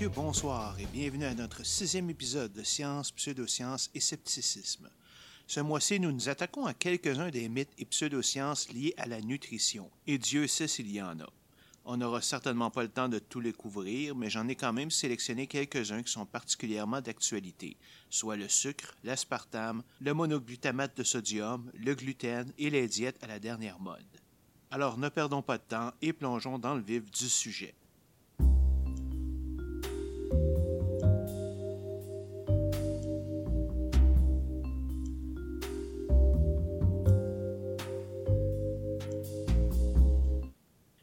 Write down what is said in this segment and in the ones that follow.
messieurs, bonsoir et bienvenue à notre 6e épisode de Science, Pseudosciences et Scepticisme. Ce mois-ci, nous nous attaquons à quelques-uns des mythes et pseudosciences liés à la nutrition, et Dieu sait s'il y en a. On n'aura certainement pas le temps de tous les couvrir, mais j'en ai quand même sélectionné quelques-uns qui sont particulièrement d'actualité, soit le sucre, l'aspartame, le monoglutamate de sodium, le gluten et les diètes à la dernière mode. Alors ne perdons pas de temps et plongeons dans le vif du sujet.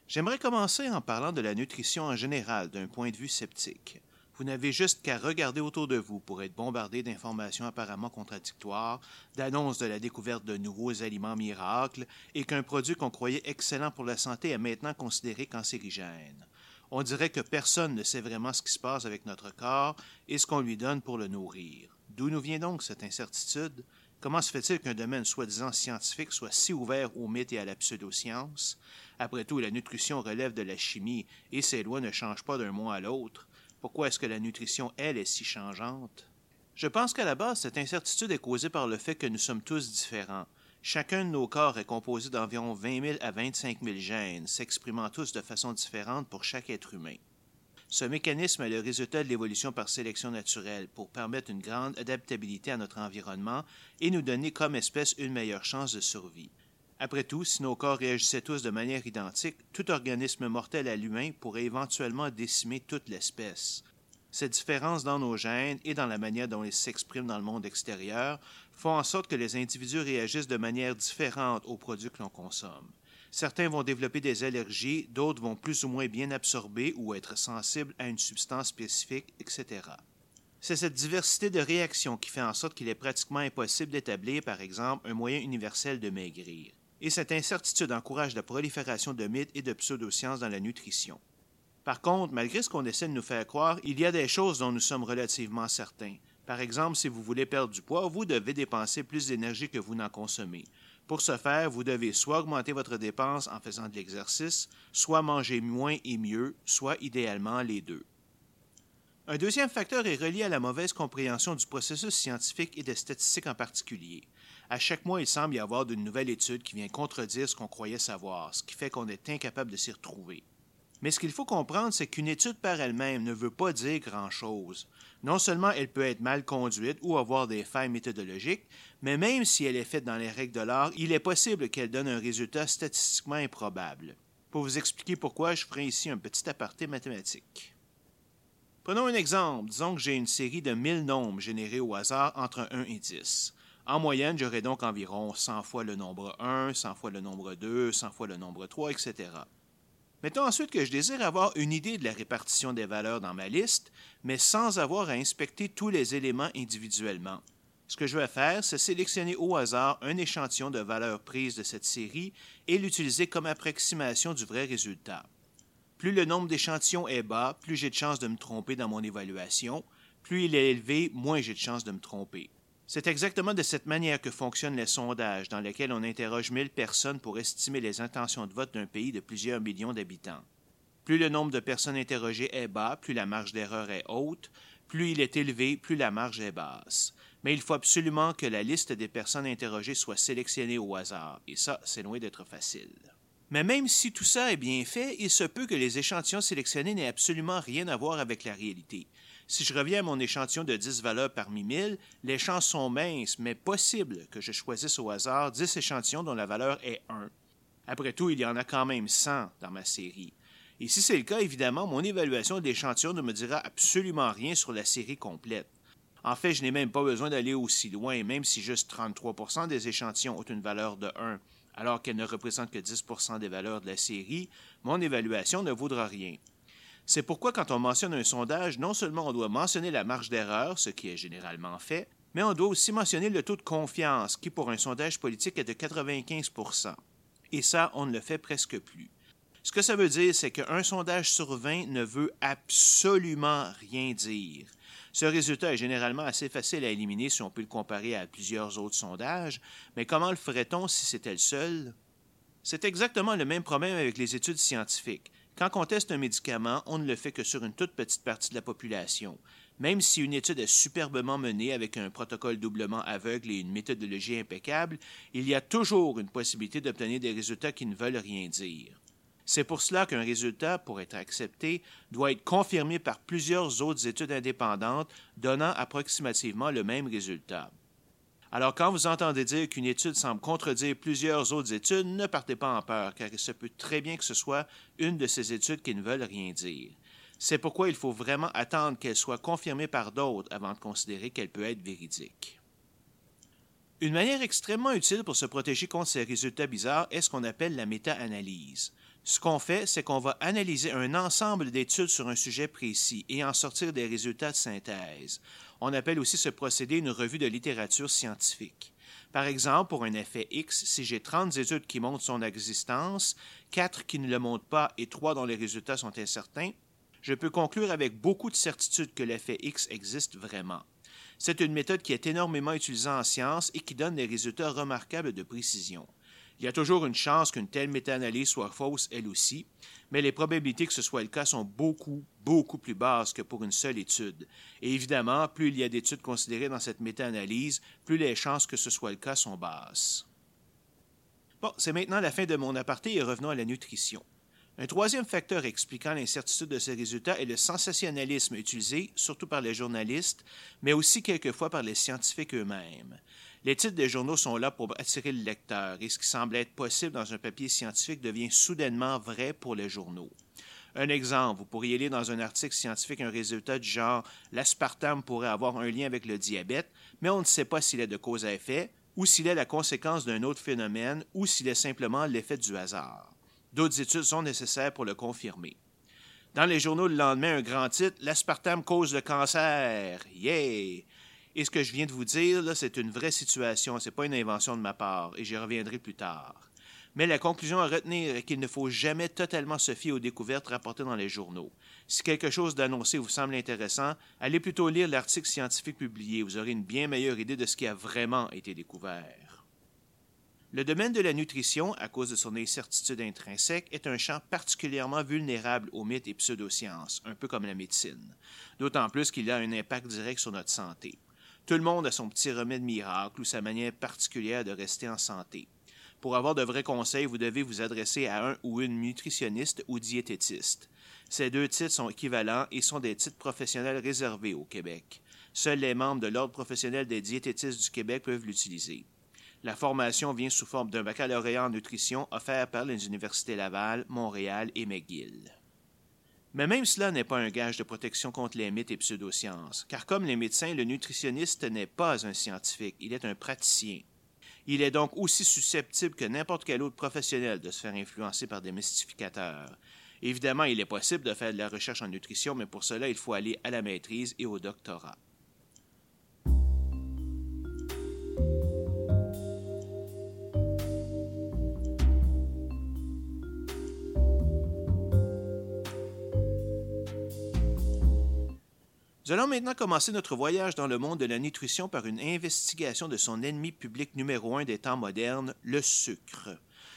J'aimerais commencer en parlant de la nutrition en général d'un point de vue sceptique. Vous n'avez juste qu'à regarder autour de vous pour être bombardé d'informations apparemment contradictoires, d'annonces de la découverte de nouveaux aliments miracles et qu'un produit qu'on croyait excellent pour la santé est maintenant considéré cancérigène. On dirait que personne ne sait vraiment ce qui se passe avec notre corps et ce qu'on lui donne pour le nourrir. D'où nous vient donc cette incertitude? Comment se fait-il qu'un domaine soi-disant scientifique soit si ouvert aux mythes et à la pseudoscience? Après tout, la nutrition relève de la chimie et ses lois ne changent pas d'un mois à l'autre. Pourquoi est-ce que la nutrition, elle, est si changeante? Je pense qu'à la base, cette incertitude est causée par le fait que nous sommes tous différents. Chacun de nos corps est composé d'environ 20 000 à 25 000 gènes, s'exprimant tous de façon différente pour chaque être humain. Ce mécanisme est le résultat de l'évolution par sélection naturelle pour permettre une grande adaptabilité à notre environnement et nous donner comme espèce une meilleure chance de survie. Après tout, si nos corps réagissaient tous de manière identique, tout organisme mortel à l'humain pourrait éventuellement décimer toute l'espèce. Ces différences dans nos gènes et dans la manière dont ils s'expriment dans le monde extérieur font en sorte que les individus réagissent de manière différente aux produits que l'on consomme. Certains vont développer des allergies, d'autres vont plus ou moins bien absorber ou être sensibles à une substance spécifique, etc. C'est cette diversité de réactions qui fait en sorte qu'il est pratiquement impossible d'établir, par exemple, un moyen universel de maigrir. Et cette incertitude encourage la prolifération de mythes et de pseudosciences dans la nutrition. Par contre, malgré ce qu'on essaie de nous faire croire, il y a des choses dont nous sommes relativement certains. Par exemple, si vous voulez perdre du poids, vous devez dépenser plus d'énergie que vous n'en consommez. Pour ce faire, vous devez soit augmenter votre dépense en faisant de l'exercice, soit manger moins et mieux, soit idéalement les deux. Un deuxième facteur est relié à la mauvaise compréhension du processus scientifique et des statistiques en particulier. À chaque mois, il semble y avoir de nouvelles études qui viennent contredire ce qu'on croyait savoir, ce qui fait qu'on est incapable de s'y retrouver. Mais ce qu'il faut comprendre, c'est qu'une étude par elle-même ne veut pas dire grand-chose. Non seulement elle peut être mal conduite ou avoir des failles méthodologiques, mais même si elle est faite dans les règles de l'art, il est possible qu'elle donne un résultat statistiquement improbable. Pour vous expliquer pourquoi, je ferai ici un petit aparté mathématique. Prenons un exemple. Disons que j'ai une série de 1000 nombres générés au hasard entre 1 et 10. En moyenne, j'aurai donc environ 100 fois le nombre 1, 100 fois le nombre 2, 100 fois le nombre 3, etc. Mettons ensuite que je désire avoir une idée de la répartition des valeurs dans ma liste, mais sans avoir à inspecter tous les éléments individuellement. Ce que je vais faire, c'est sélectionner au hasard un échantillon de valeurs prises de cette série et l'utiliser comme approximation du vrai résultat. Plus le nombre d'échantillons est bas, plus j'ai de chances de me tromper dans mon évaluation. Plus il est élevé, moins j'ai de chances de me tromper. C'est exactement de cette manière que fonctionnent les sondages dans lesquels on interroge 1000 personnes pour estimer les intentions de vote d'un pays de plusieurs millions d'habitants. Plus le nombre de personnes interrogées est bas, plus la marge d'erreur est haute, plus il est élevé, plus la marge est basse. Mais il faut absolument que la liste des personnes interrogées soit sélectionnée au hasard, et ça, c'est loin d'être facile. Mais même si tout ça est bien fait, il se peut que les échantillons sélectionnés n'aient absolument rien à voir avec la réalité. Si je reviens à mon échantillon de 10 valeurs parmi 1000, les chances sont minces, mais possible que je choisisse au hasard 10 échantillons dont la valeur est 1. Après tout, il y en a quand même 100 dans ma série. Et si c'est le cas, évidemment, mon évaluation de l'échantillon ne me dira absolument rien sur la série complète. En fait, je n'ai même pas besoin d'aller aussi loin, même si juste 33% des échantillons ont une valeur de 1, alors qu'elle ne représente que 10% des valeurs de la série, mon évaluation ne vaudra rien. C'est pourquoi quand on mentionne un sondage, non seulement on doit mentionner la marge d'erreur, ce qui est généralement fait, mais on doit aussi mentionner le taux de confiance, qui pour un sondage politique est de 95%. Et ça, on ne le fait presque plus. Ce que ça veut dire, c'est qu'un sondage sur 20 ne veut absolument rien dire. Ce résultat est généralement assez facile à éliminer si on peut le comparer à plusieurs autres sondages, mais comment le ferait-on si c'était le seul? C'est exactement le même problème avec les études scientifiques. Quand on teste un médicament, on ne le fait que sur une toute petite partie de la population. Même si une étude est superbement menée avec un protocole doublement aveugle et une méthodologie impeccable, il y a toujours une possibilité d'obtenir des résultats qui ne veulent rien dire. C'est pour cela qu'un résultat, pour être accepté, doit être confirmé par plusieurs autres études indépendantes donnant approximativement le même résultat. Alors, quand vous entendez dire qu'une étude semble contredire plusieurs autres études, ne partez pas en peur, car il se peut très bien que ce soit une de ces études qui ne veulent rien dire. C'est pourquoi il faut vraiment attendre qu'elle soit confirmée par d'autres avant de considérer qu'elle peut être véridique. Une manière extrêmement utile pour se protéger contre ces résultats bizarres est ce qu'on appelle la méta-analyse. Ce qu'on fait, c'est qu'on va analyser un ensemble d'études sur un sujet précis et en sortir des résultats de synthèse. On appelle aussi ce procédé une revue de littérature scientifique. Par exemple, pour un effet X, si j'ai 30 études qui montrent son existence, 4 qui ne le montrent pas et 3 dont les résultats sont incertains, je peux conclure avec beaucoup de certitude que l'effet X existe vraiment. C'est une méthode qui est énormément utilisée en science et qui donne des résultats remarquables de précision. Il y a toujours une chance qu'une telle méta-analyse soit fausse elle aussi, mais les probabilités que ce soit le cas sont beaucoup plus basses que pour une seule étude. Et évidemment, plus il y a d'études considérées dans cette méta-analyse, plus les chances que ce soit le cas sont basses. Bon, c'est maintenant la fin de mon aparté et revenons à la nutrition. Un troisième facteur expliquant l'incertitude de ces résultats est le sensationnalisme utilisé, surtout par les journalistes, mais aussi quelquefois par les scientifiques eux-mêmes. Les titres des journaux sont là pour attirer le lecteur, et ce qui semble être possible dans un papier scientifique devient soudainement vrai pour les journaux. Un exemple, vous pourriez lire dans un article scientifique un résultat du genre « L'aspartame pourrait avoir un lien avec le diabète, mais on ne sait pas s'il est de cause à effet, ou s'il est la conséquence d'un autre phénomène, ou s'il est simplement l'effet du hasard ». D'autres études sont nécessaires pour le confirmer. Dans les journaux le lendemain, un grand titre « L'aspartame cause le cancer ». Yeah! Et ce que je viens de vous dire, là, c'est une vraie situation, c'est pas une invention de ma part, et j'y reviendrai plus tard. Mais la conclusion à retenir est qu'il ne faut jamais totalement se fier aux découvertes rapportées dans les journaux. Si quelque chose d'annoncé vous semble intéressant, allez plutôt lire l'article scientifique publié, vous aurez une bien meilleure idée de ce qui a vraiment été découvert. Le domaine de la nutrition, à cause de son incertitude intrinsèque, est un champ particulièrement vulnérable aux mythes et pseudosciences, un peu comme la médecine, d'autant plus qu'il a un impact direct sur notre santé. Tout le monde a son petit remède miracle ou sa manière particulière de rester en santé. Pour avoir de vrais conseils, vous devez vous adresser à un ou une nutritionniste ou diététiste. Ces deux titres sont équivalents et sont des titres professionnels réservés au Québec. Seuls les membres de l'Ordre professionnel des diététistes du Québec peuvent l'utiliser. La formation vient sous forme d'un baccalauréat en nutrition offert par les universités Laval, Montréal et McGill. Mais même cela n'est pas un gage de protection contre les mythes et pseudosciences, car comme les médecins, le nutritionniste n'est pas un scientifique, il est un praticien. Il est donc aussi susceptible que n'importe quel autre professionnel de se faire influencer par des mystificateurs. Évidemment, il est possible de faire de la recherche en nutrition, mais pour cela, il faut aller à la maîtrise et au doctorat. Nous allons maintenant commencer notre voyage dans le monde de la nutrition par une investigation de son ennemi public numéro 1 des temps modernes, le sucre.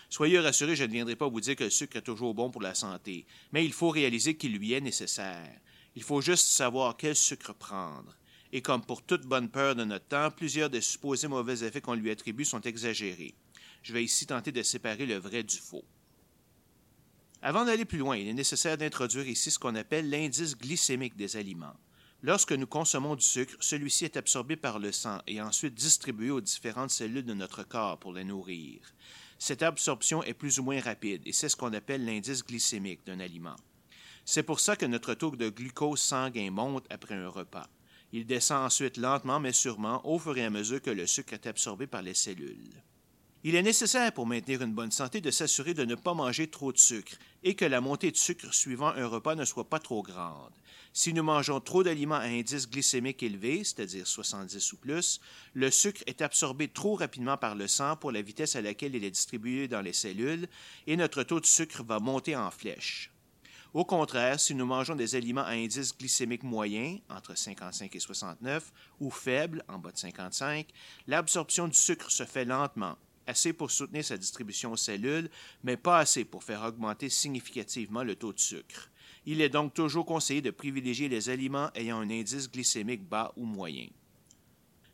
Soyez rassurés, je ne viendrai pas vous dire que le sucre est toujours bon pour la santé, mais il faut réaliser qu'il lui est nécessaire. Il faut juste savoir quel sucre prendre. Et comme pour toute bonne peur de notre temps, plusieurs des supposés mauvais effets qu'on lui attribue sont exagérés. Je vais ici tenter de séparer le vrai du faux. Avant d'aller plus loin, il est nécessaire d'introduire ici ce qu'on appelle l'indice glycémique des aliments. Lorsque nous consommons du sucre, celui-ci est absorbé par le sang et ensuite distribué aux différentes cellules de notre corps pour les nourrir. Cette absorption est plus ou moins rapide et c'est ce qu'on appelle l'indice glycémique d'un aliment. C'est pour ça que notre taux de glucose sanguin monte après un repas. Il descend ensuite lentement mais sûrement au fur et à mesure que le sucre est absorbé par les cellules. Il est nécessaire pour maintenir une bonne santé de s'assurer de ne pas manger trop de sucre et que la montée de sucre suivant un repas ne soit pas trop grande. Si nous mangeons trop d'aliments à indice glycémique élevé, c'est-à-dire 70 ou plus, le sucre est absorbé trop rapidement par le sang pour la vitesse à laquelle il est distribué dans les cellules et notre taux de sucre va monter en flèche. Au contraire, si nous mangeons des aliments à indice glycémique moyen, entre 55 et 69, ou faible, en bas de 55, l'absorption du sucre se fait lentement, assez pour soutenir sa distribution aux cellules, mais pas assez pour faire augmenter significativement le taux de sucre. Il est donc toujours conseillé de privilégier les aliments ayant un indice glycémique bas ou moyen.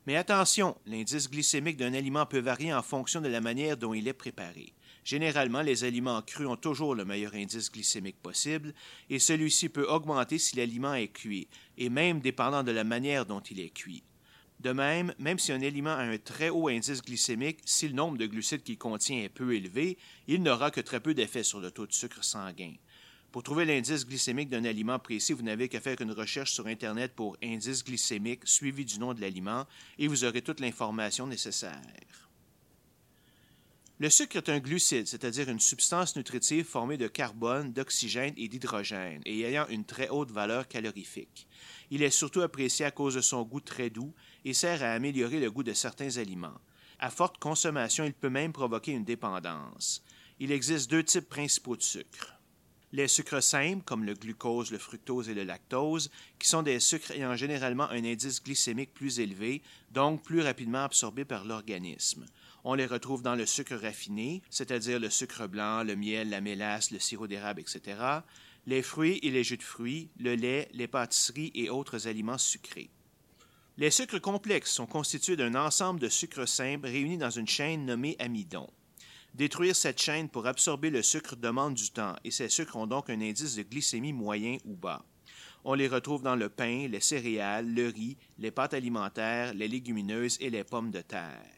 Mais attention, l'indice glycémique d'un aliment peut varier en fonction de la manière dont il est préparé. Généralement, les aliments crus ont toujours le meilleur indice glycémique possible, et celui-ci peut augmenter si l'aliment est cuit, et même dépendant de la manière dont il est cuit. De même, même si un aliment a un très haut indice glycémique, si le nombre de glucides qu'il contient est peu élevé, il n'aura que très peu d'effet sur le taux de sucre sanguin. Pour trouver l'indice glycémique d'un aliment précis, vous n'avez qu'à faire une recherche sur Internet pour « indice glycémique » suivi du nom de l'aliment et vous aurez toute l'information nécessaire. Le sucre est un glucide, c'est-à-dire une substance nutritive formée de carbone, d'oxygène et d'hydrogène et ayant une très haute valeur calorifique. Il est surtout apprécié à cause de son goût très doux et sert à améliorer le goût de certains aliments. À forte consommation, il peut même provoquer une dépendance. Il existe deux types principaux de sucre. Les sucres simples, comme le glucose, le fructose et le lactose, qui sont des sucres ayant généralement un indice glycémique plus élevé, donc plus rapidement absorbés par l'organisme. On les retrouve dans le sucre raffiné, c'est-à-dire le sucre blanc, le miel, la mélasse, le sirop d'érable, etc., les fruits et les jus de fruits, le lait, les pâtisseries et autres aliments sucrés. Les sucres complexes sont constitués d'un ensemble de sucres simples réunis dans une chaîne nommée amidon. Détruire cette chaîne pour absorber le sucre demande du temps, et ces sucres ont donc un indice de glycémie moyen ou bas. On les retrouve dans le pain, les céréales, le riz, les pâtes alimentaires, les légumineuses et les pommes de terre.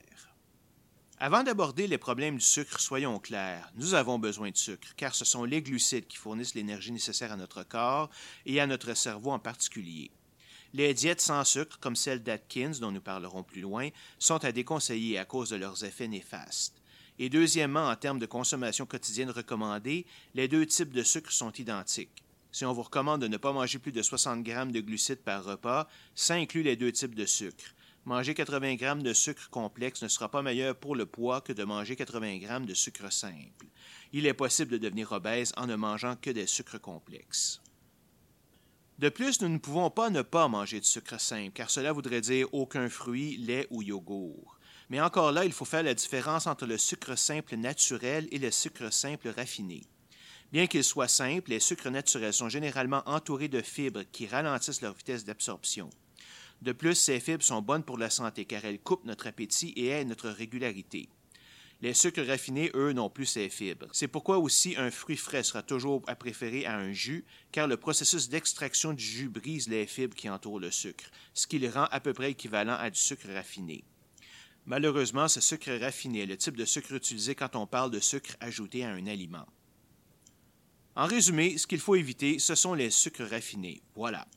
Avant d'aborder les problèmes du sucre, soyons clairs, nous avons besoin de sucre, car ce sont les glucides qui fournissent l'énergie nécessaire à notre corps et à notre cerveau en particulier. Les diètes sans sucre, comme celle d'Atkins, dont nous parlerons plus loin, sont à déconseiller à cause de leurs effets néfastes. Et deuxièmement, en termes de consommation quotidienne recommandée, les deux types de sucres sont identiques. Si on vous recommande de ne pas manger plus de 60 g de glucides par repas, ça inclut les deux types de sucre. Manger 80 g de sucre complexe ne sera pas meilleur pour le poids que de manger 80 g de sucre simple. Il est possible de devenir obèse en ne mangeant que des sucres complexes. De plus, nous ne pouvons pas ne pas manger de sucre simple, car cela voudrait dire aucun fruit, lait ou yogourt. Mais encore là, il faut faire la différence entre le sucre simple naturel et le sucre simple raffiné. Bien qu'ils soient simples, les sucres naturels sont généralement entourés de fibres qui ralentissent leur vitesse d'absorption. De plus, ces fibres sont bonnes pour la santé car elles coupent notre appétit et aident notre régularité. Les sucres raffinés, eux, n'ont plus ces fibres. C'est pourquoi aussi un fruit frais sera toujours à préférer à un jus, car le processus d'extraction du jus brise les fibres qui entourent le sucre, ce qui le rend à peu près équivalent à du sucre raffiné. Malheureusement, ce sucre raffiné est le type de sucre utilisé quand on parle de sucre ajouté à un aliment. En résumé, ce qu'il faut éviter, ce sont les sucres raffinés. Voilà.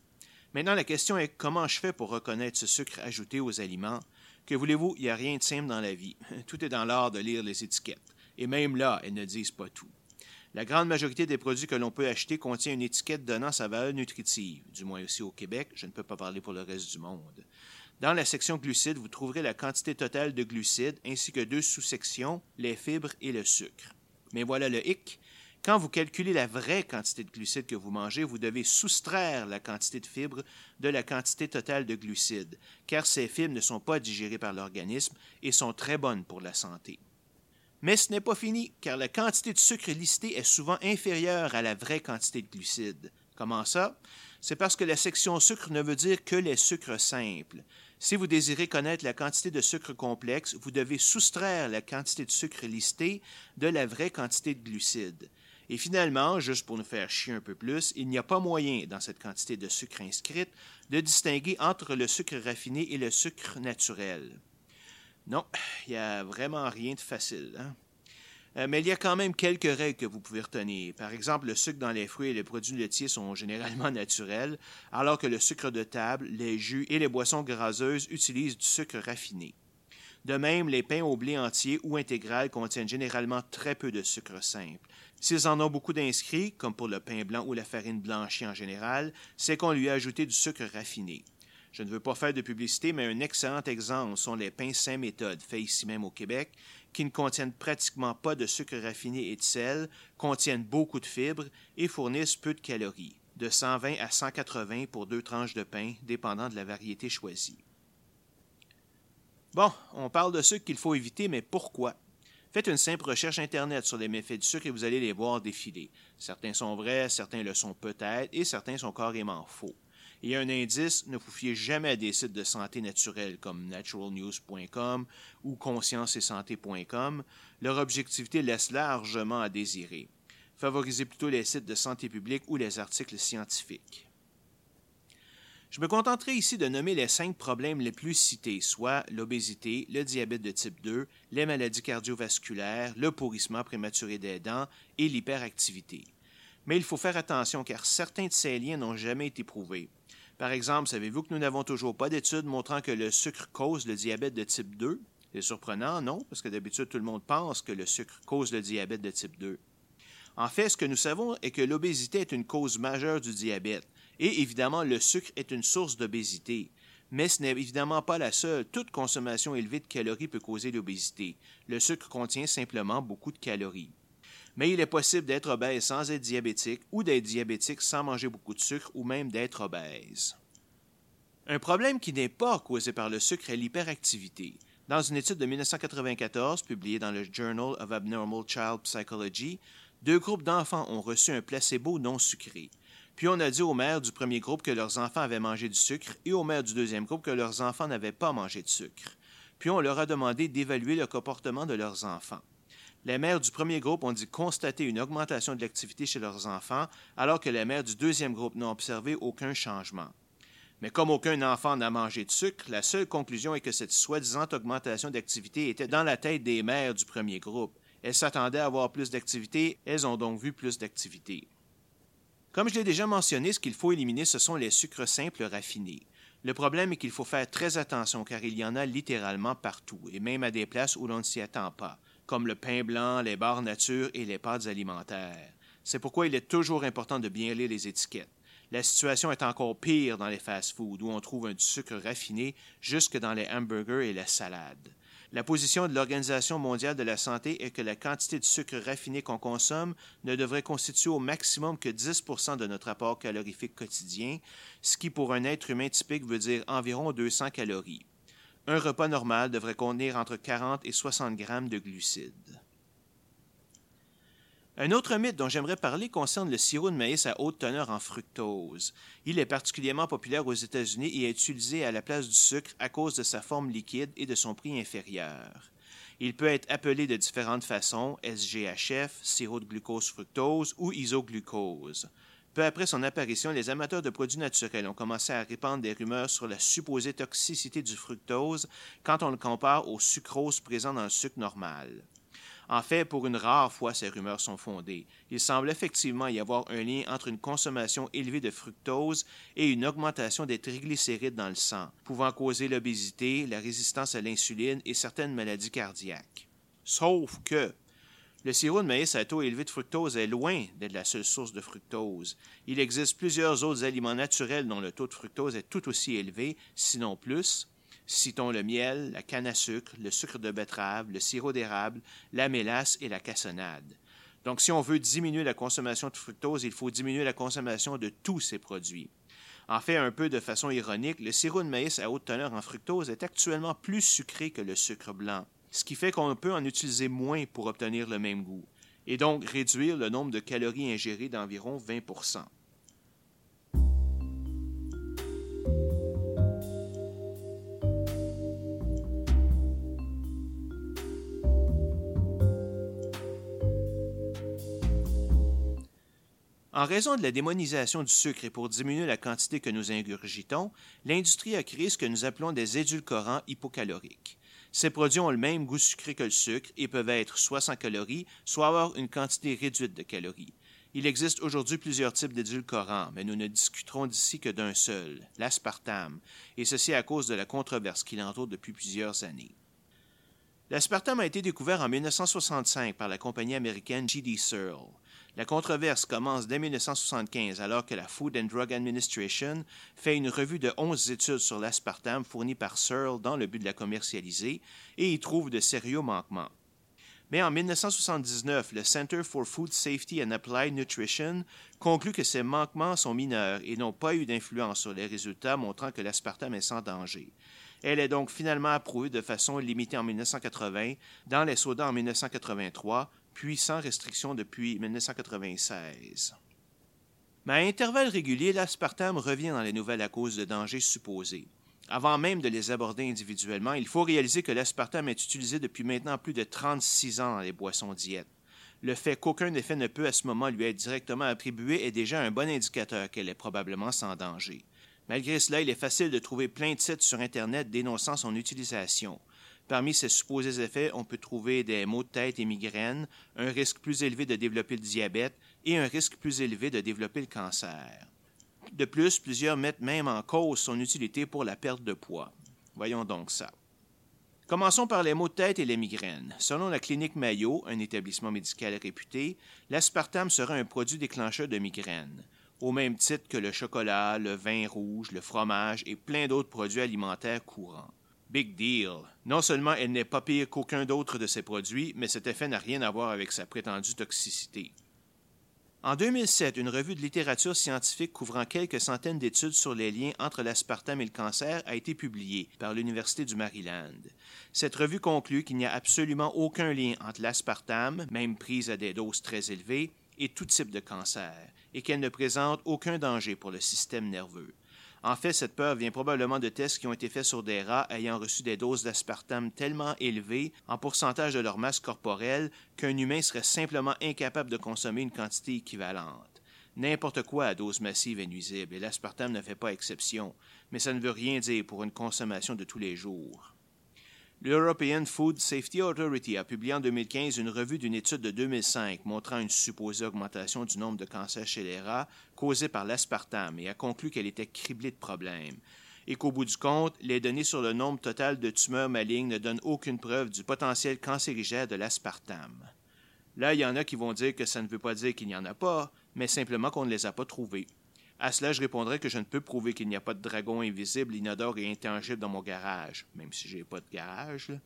Maintenant, la question est comment je fais pour reconnaître ce sucre ajouté aux aliments? Que voulez-vous, il n'y a rien de simple dans la vie. Tout est dans l'art de lire les étiquettes. Et même là, elles ne disent pas tout. La grande majorité des produits que l'on peut acheter contient une étiquette donnant sa valeur nutritive. Du moins ici au Québec, je ne peux pas parler pour le reste du monde. Dans la section glucides, vous trouverez la quantité totale de glucides ainsi que deux sous-sections, les fibres et le sucre. Mais voilà le hic. Quand vous calculez la vraie quantité de glucides que vous mangez, vous devez soustraire la quantité de fibres de la quantité totale de glucides, car ces fibres ne sont pas digérées par l'organisme et sont très bonnes pour la santé. Mais ce n'est pas fini, car la quantité de sucre listée est souvent inférieure à la vraie quantité de glucides. Comment ça? C'est parce que la section sucre ne veut dire que les sucres simples. Si vous désirez connaître la quantité de sucre complexe, vous devez soustraire la quantité de sucre listée de la vraie quantité de glucides. Et finalement, juste pour nous faire chier un peu plus, il n'y a pas moyen, dans cette quantité de sucre inscrite, de distinguer entre le sucre raffiné et le sucre naturel. Non, il n'y a vraiment rien de facile, hein? Mais il y a quand même quelques règles que vous pouvez retenir. Par exemple, le sucre dans les fruits et les produits laitiers sont généralement naturels, alors que le sucre de table, les jus et les boissons grasseuses utilisent du sucre raffiné. De même, les pains au blé entier ou intégral contiennent généralement très peu de sucre simple. S'ils en ont beaucoup d'inscrits, comme pour le pain blanc ou la farine blanchie en général, c'est qu'on lui a ajouté du sucre raffiné. Je ne veux pas faire de publicité, mais un excellent exemple sont les pains Saint-Méthode, faits ici même au Québec, qui ne contiennent pratiquement pas de sucre raffiné et de sel, contiennent beaucoup de fibres et fournissent peu de calories, de 120 à 180 pour deux tranches de pain, dépendant de la variété choisie. Bon, on parle de sucre qu'il faut éviter, mais pourquoi? Faites une simple recherche Internet sur les méfaits du sucre et vous allez les voir défiler. Certains sont vrais, certains le sont peut-être, et certains sont carrément faux. Et un indice, ne vous fiez jamais à des sites de santé naturelle comme naturalnews.com ou conscienceetsanté.com. Leur objectivité laisse largement à désirer. Favorisez plutôt les sites de santé publique ou les articles scientifiques. Je me contenterai ici de nommer les 5 problèmes les plus cités, soit l'obésité, le diabète de type 2, les maladies cardiovasculaires, le pourrissement prématuré des dents et l'hyperactivité. Mais il faut faire attention car certains de ces liens n'ont jamais été prouvés. Par exemple, savez-vous que nous n'avons toujours pas d'études montrant que le sucre cause le diabète de type 2? C'est surprenant, non? Parce que d'habitude, tout le monde pense que le sucre cause le diabète de type 2. En fait, ce que nous savons est que l'obésité est une cause majeure du diabète. Et évidemment, le sucre est une source d'obésité. Mais ce n'est évidemment pas la seule. Toute consommation élevée de calories peut causer l'obésité. Le sucre contient simplement beaucoup de calories. Mais il est possible d'être obèse sans être diabétique ou d'être diabétique sans manger beaucoup de sucre ou même d'être obèse. Un problème qui n'est pas causé par le sucre est l'hyperactivité. Dans une étude de 1994 publiée dans le Journal of Abnormal Child Psychology, 2 groupes d'enfants ont reçu un placebo non sucré. Puis on a dit aux mères du premier groupe que leurs enfants avaient mangé du sucre et aux mères du deuxième groupe que leurs enfants n'avaient pas mangé de sucre. Puis on leur a demandé d'évaluer le comportement de leurs enfants. Les mères du premier groupe ont dit constater une augmentation de l'activité chez leurs enfants, alors que les mères du deuxième groupe n'ont observé aucun changement. Mais comme aucun enfant n'a mangé de sucre, la seule conclusion est que cette soi-disant augmentation d'activité était dans la tête des mères du premier groupe. Elles s'attendaient à avoir plus d'activité, elles ont donc vu plus d'activité. Comme je l'ai déjà mentionné, ce qu'il faut éliminer, ce sont les sucres simples raffinés. Le problème est qu'il faut faire très attention car il y en a littéralement partout, et même à des places où l'on ne s'y attend pas, comme le pain blanc, les barres nature et les pâtes alimentaires. C'est pourquoi il est toujours important de bien lire les étiquettes. La situation est encore pire dans les fast-foods, où on trouve du sucre raffiné jusque dans les hamburgers et les salades. La position de l'Organisation mondiale de la santé est que la quantité de sucre raffiné qu'on consomme ne devrait constituer au maximum que 10 % de notre apport calorifique quotidien, ce qui pour un être humain typique veut dire environ 200 calories. Un repas normal devrait contenir entre 40 et 60 grammes de glucides. Un autre mythe dont j'aimerais parler concerne le sirop de maïs à haute teneur en fructose. Il est particulièrement populaire aux États-Unis et est utilisé à la place du sucre à cause de sa forme liquide et de son prix inférieur. Il peut être appelé de différentes façons, SGHF, sirop de glucose-fructose ou isoglucose. Peu après son apparition, les amateurs de produits naturels ont commencé à répandre des rumeurs sur la supposée toxicité du fructose quand on le compare aux sucroses présents dans le sucre normal. En fait, pour une rare fois, ces rumeurs sont fondées. Il semble effectivement y avoir un lien entre une consommation élevée de fructose et une augmentation des triglycérides dans le sang, pouvant causer l'obésité, la résistance à l'insuline et certaines maladies cardiaques. Sauf que le sirop de maïs à taux élevé de fructose est loin d'être la seule source de fructose. Il existe plusieurs autres aliments naturels dont le taux de fructose est tout aussi élevé, sinon plus. Citons le miel, la canne à sucre, le sucre de betterave, le sirop d'érable, la mélasse et la cassonade. Donc, si on veut diminuer la consommation de fructose, il faut diminuer la consommation de tous ces produits. En fait, un peu de façon ironique, le sirop de maïs à haute teneur en fructose est actuellement plus sucré que le sucre blanc, ce qui fait qu'on peut en utiliser moins pour obtenir le même goût, et donc réduire le nombre de calories ingérées d'environ 20 %. En raison de la démonisation du sucre et pour diminuer la quantité que nous ingurgitons, l'industrie a créé ce que nous appelons des édulcorants hypocaloriques. Ces produits ont le même goût sucré que le sucre et peuvent être soit sans calories, soit avoir une quantité réduite de calories. Il existe aujourd'hui plusieurs types d'édulcorants, mais nous ne discuterons d'ici que d'un seul, l'aspartame, et ceci à cause de la controverse qui l'entoure depuis plusieurs années. L'aspartame a été découvert en 1965 par la compagnie américaine G.D. Searle. La controverse commence dès 1975 alors que la Food and Drug Administration fait une revue de 11 études sur l'aspartame fournies par Searle dans le but de la commercialiser et y trouve de sérieux manquements. Mais en 1979, le Center for Food Safety and Applied Nutrition conclut que ces manquements sont mineurs et n'ont pas eu d'influence sur les résultats montrant que l'aspartame est sans danger. Elle est donc finalement approuvée de façon limitée en 1980, dans les sodas en 1983, puis sans restriction depuis 1996. Mais à intervalles réguliers, l'aspartame revient dans les nouvelles à cause de dangers supposés. Avant même de les aborder individuellement, il faut réaliser que l'aspartame est utilisé depuis maintenant plus de 36 ans dans les boissons diètes. Le fait qu'aucun effet ne peut à ce moment lui être directement attribué est déjà un bon indicateur qu'elle est probablement sans danger. Malgré cela, il est facile de trouver plein de sites sur Internet dénonçant son utilisation. Parmi ces supposés effets, on peut trouver des maux de tête et migraines, un risque plus élevé de développer le diabète et un risque plus élevé de développer le cancer. De plus, plusieurs mettent même en cause son utilité pour la perte de poids. Voyons donc ça. Commençons par les maux de tête et les migraines. Selon la clinique Mayo, un établissement médical réputé, l'aspartame serait un produit déclencheur de migraines, au même titre que le chocolat, le vin rouge, le fromage et plein d'autres produits alimentaires courants. Big deal! Non seulement elle n'est pas pire qu'aucun d'autre de ces produits, mais cet effet n'a rien à voir avec sa prétendue toxicité. En 2007, une revue de littérature scientifique couvrant quelques centaines d'études sur les liens entre l'aspartame et le cancer a été publiée par l'Université du Maryland. Cette revue conclut qu'il n'y a absolument aucun lien entre l'aspartame, même prise à des doses très élevées, et tout type de cancer, et qu'elle ne présente aucun danger pour le système nerveux. En fait, cette peur vient probablement de tests qui ont été faits sur des rats ayant reçu des doses d'aspartame tellement élevées en pourcentage de leur masse corporelle qu'un humain serait simplement incapable de consommer une quantité équivalente. N'importe quoi à dose massive est nuisible, et l'aspartame ne fait pas exception, mais ça ne veut rien dire pour une consommation de tous les jours. L'European Food Safety Authority a publié en 2015 une revue d'une étude de 2005 montrant une supposée augmentation du nombre de cancers chez les rats causés par l'aspartame et a conclu qu'elle était criblée de problèmes et qu'au bout du compte, les données sur le nombre total de tumeurs malignes ne donnent aucune preuve du potentiel cancérigène de l'aspartame. Là, il y en a qui vont dire que ça ne veut pas dire qu'il n'y en a pas, mais simplement qu'on ne les a pas trouvés. À cela, je répondrai que je ne peux prouver qu'il n'y a pas de dragon invisible, inodore et intangible dans mon garage, même si je n'ai pas de garage. Là.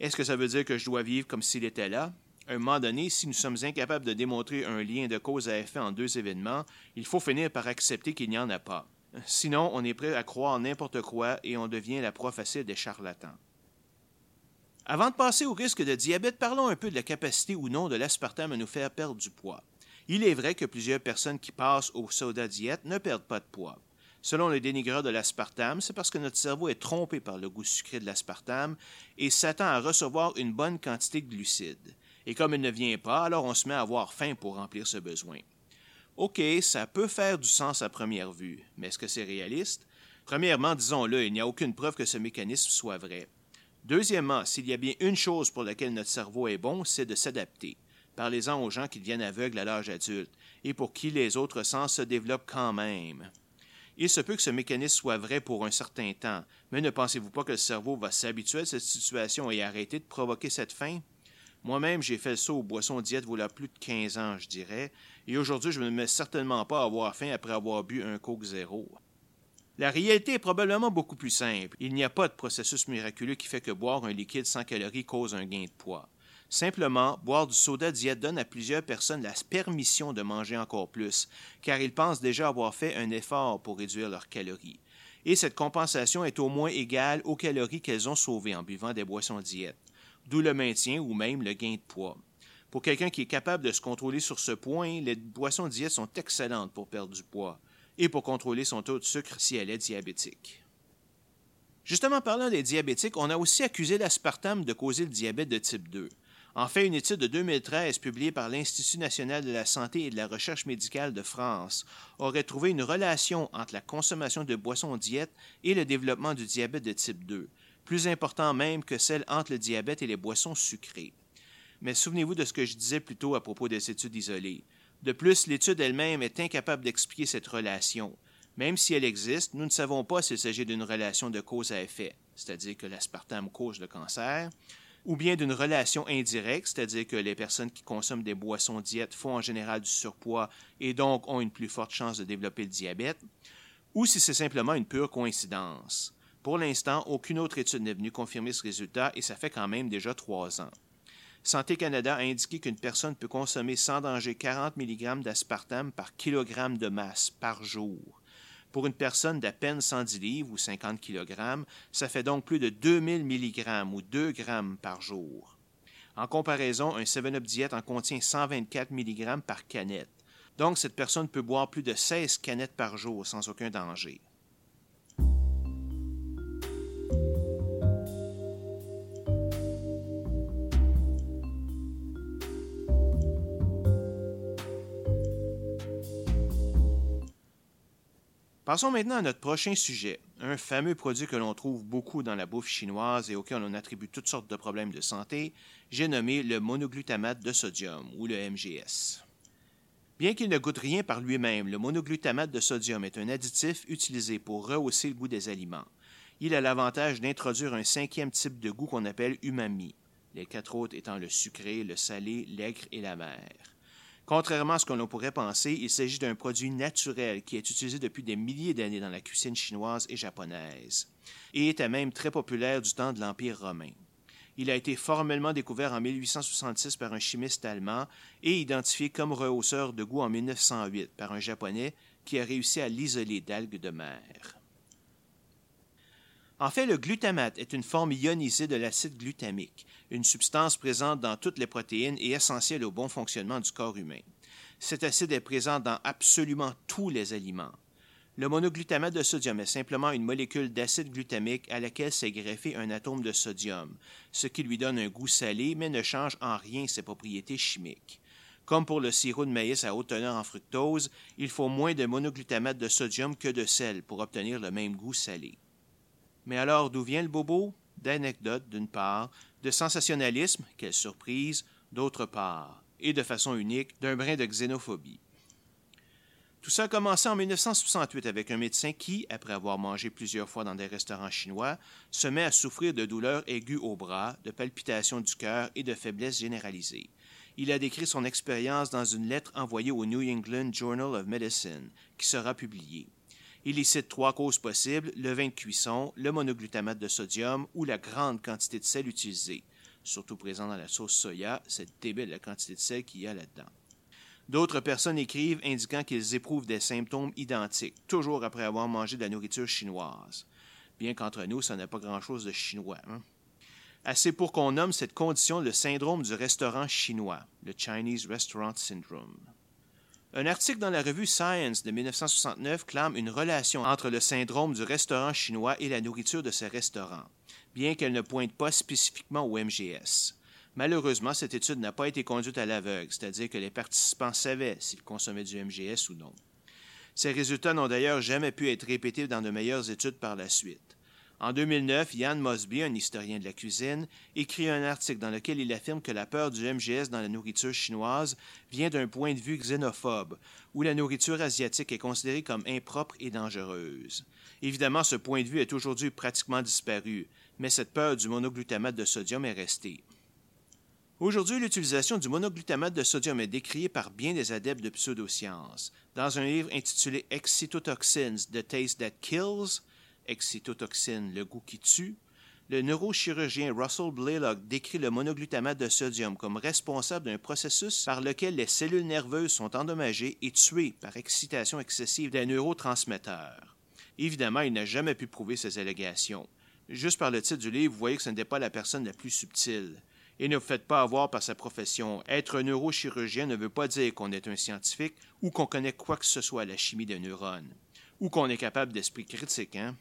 Est-ce que ça veut dire que je dois vivre comme s'il était là? À un moment donné, si nous sommes incapables de démontrer un lien de cause à effet en deux événements, il faut finir par accepter qu'il n'y en a pas. Sinon, on est prêt à croire en n'importe quoi et on devient la proie facile des charlatans. Avant de passer au risque de diabète, parlons un peu de la capacité ou non de l'aspartame à nous faire perdre du poids. Il est vrai que plusieurs personnes qui passent au soda diète ne perdent pas de poids. Selon le dénigreur de l'aspartame, c'est parce que notre cerveau est trompé par le goût sucré de l'aspartame et s'attend à recevoir une bonne quantité de glucides. Et comme il ne vient pas, alors on se met à avoir faim pour remplir ce besoin. OK, ça peut faire du sens à première vue, mais est-ce que c'est réaliste? Premièrement, disons-le, il n'y a aucune preuve que ce mécanisme soit vrai. Deuxièmement, s'il y a bien une chose pour laquelle notre cerveau est bon, c'est de s'adapter. Parlez-en aux gens qui deviennent aveugles à l'âge adulte et pour qui les autres sens se développent quand même. Il se peut que ce mécanisme soit vrai pour un certain temps, mais ne pensez-vous pas que le cerveau va s'habituer à cette situation et arrêter de provoquer cette faim? Moi-même, j'ai fait le saut aux boissons diètes voilà plus de 15 ans, je dirais, et aujourd'hui, je ne me mets certainement pas à avoir faim après avoir bu un Coke Zéro. La réalité est probablement beaucoup plus simple. Il n'y a pas de processus miraculeux qui fait que boire un liquide sans calories cause un gain de poids. Simplement, boire du soda diète donne à plusieurs personnes la permission de manger encore plus, car ils pensent déjà avoir fait un effort pour réduire leurs calories. Et cette compensation est au moins égale aux calories qu'elles ont sauvées en buvant des boissons diètes, d'où le maintien ou même le gain de poids. Pour quelqu'un qui est capable de se contrôler sur ce point, les boissons diètes sont excellentes pour perdre du poids et pour contrôler son taux de sucre si elle est diabétique. Justement, parlant des diabétiques, on a aussi accusé l'aspartame de causer le diabète de type 2. En fait, une étude de 2013 publiée par l'Institut national de la santé et de la recherche médicale de France aurait trouvé une relation entre la consommation de boissons diètes et le développement du diabète de type 2, plus important même que celle entre le diabète et les boissons sucrées. Mais souvenez-vous de ce que je disais plus tôt à propos des études isolées. De plus, l'étude elle-même est incapable d'expliquer cette relation. Même si elle existe, nous ne savons pas s'il s'agit d'une relation de cause à effet, c'est-à-dire que l'aspartame cause le cancer, ou bien d'une relation indirecte, c'est-à-dire que les personnes qui consomment des boissons diètes font en général du surpoids et donc ont une plus forte chance de développer le diabète, ou si c'est simplement une pure coïncidence. Pour l'instant, aucune autre étude n'est venue confirmer ce résultat et ça fait quand même déjà 3 ans. Santé Canada a indiqué qu'une personne peut consommer sans danger 40 mg d'aspartame par kilogramme de masse par jour. Pour une personne d'à peine 110 livres ou 50 kg, ça fait donc plus de 2000 mg ou 2 g par jour. En comparaison, un 7-Up Diet en contient 124 mg par canette. Donc, cette personne peut boire plus de 16 canettes par jour sans aucun danger. Passons maintenant à notre prochain sujet, un fameux produit que l'on trouve beaucoup dans la bouffe chinoise et auquel on attribue toutes sortes de problèmes de santé, j'ai nommé le monoglutamate de sodium, ou le MGS. Bien qu'il ne goûte rien par lui-même, le monoglutamate de sodium est un additif utilisé pour rehausser le goût des aliments. Il a l'avantage d'introduire un cinquième type de goût qu'on appelle umami, les quatre autres étant le sucré, le salé, l'aigre et l'amère. Contrairement à ce que l'on pourrait penser, il s'agit d'un produit naturel qui est utilisé depuis des milliers d'années dans la cuisine chinoise et japonaise, et était même très populaire du temps de l'Empire romain. Il a été formellement découvert en 1866 par un chimiste allemand et identifié comme rehausseur de goût en 1908 par un Japonais qui a réussi à l'isoler d'algues de mer. En fait, le glutamate est une forme ionisée de l'acide glutamique, une substance présente dans toutes les protéines et essentielle au bon fonctionnement du corps humain. Cet acide est présent dans absolument tous les aliments. Le monoglutamate de sodium est simplement une molécule d'acide glutamique à laquelle s'est greffé un atome de sodium, ce qui lui donne un goût salé mais ne change en rien ses propriétés chimiques. Comme pour le sirop de maïs à haute teneur en fructose, il faut moins de monoglutamate de sodium que de sel pour obtenir le même goût salé. Mais alors, d'où vient le bobo? D'anecdotes, d'une part, de sensationnalisme, quelle surprise, d'autre part, et de façon unique, d'un brin de xénophobie. Tout ça a commencé en 1968 avec un médecin qui, après avoir mangé plusieurs fois dans des restaurants chinois, se met à souffrir de douleurs aiguës au bras, de palpitations du cœur et de faiblesse généralisée. Il a décrit son expérience dans une lettre envoyée au New England Journal of Medicine, qui sera publiée. Il y cite trois causes possibles, le vin de cuisson, le monoglutamate de sodium ou la grande quantité de sel utilisée. Surtout présent dans la sauce soya, c'est débile la quantité de sel qu'il y a là-dedans. D'autres personnes écrivent indiquant qu'ils éprouvent des symptômes identiques, toujours après avoir mangé de la nourriture chinoise. Bien qu'entre nous, ça n'a pas grand-chose de chinois. Hein? Assez pour qu'on nomme cette condition le syndrome du restaurant chinois, le Chinese Restaurant Syndrome. Un article dans la revue Science de 1969 clame une relation entre le syndrome du restaurant chinois et la nourriture de ces restaurants, bien qu'elle ne pointe pas spécifiquement au MGS. Malheureusement, cette étude n'a pas été conduite à l'aveugle, c'est-à-dire que les participants savaient s'ils consommaient du MGS ou non. Ces résultats n'ont d'ailleurs jamais pu être répétés dans de meilleures études par la suite. En 2009, Ian Mosby, un historien de la cuisine, écrit un article dans lequel il affirme que la peur du MGS dans la nourriture chinoise vient d'un point de vue xénophobe, où la nourriture asiatique est considérée comme impropre et dangereuse. Évidemment, ce point de vue est aujourd'hui pratiquement disparu, mais cette peur du monoglutamate de sodium est restée. Aujourd'hui, l'utilisation du monoglutamate de sodium est décriée par bien des adeptes de pseudosciences. Dans un livre intitulé « Excitotoxins, the taste that kills », excitotoxine, le goût qui tue, le neurochirurgien Russell Blaylock décrit le monoglutamate de sodium comme responsable d'un processus par lequel les cellules nerveuses sont endommagées et tuées par excitation excessive des neurotransmetteurs. Évidemment, il n'a jamais pu prouver ces allégations. Juste par le titre du livre, vous voyez que ce n'était pas la personne la plus subtile. Et ne vous faites pas avoir par sa profession. Être un neurochirurgien ne veut pas dire qu'on est un scientifique ou qu'on connaît quoi que ce soit à la chimie des neurones. Ou qu'on est capable d'esprit critique, hein?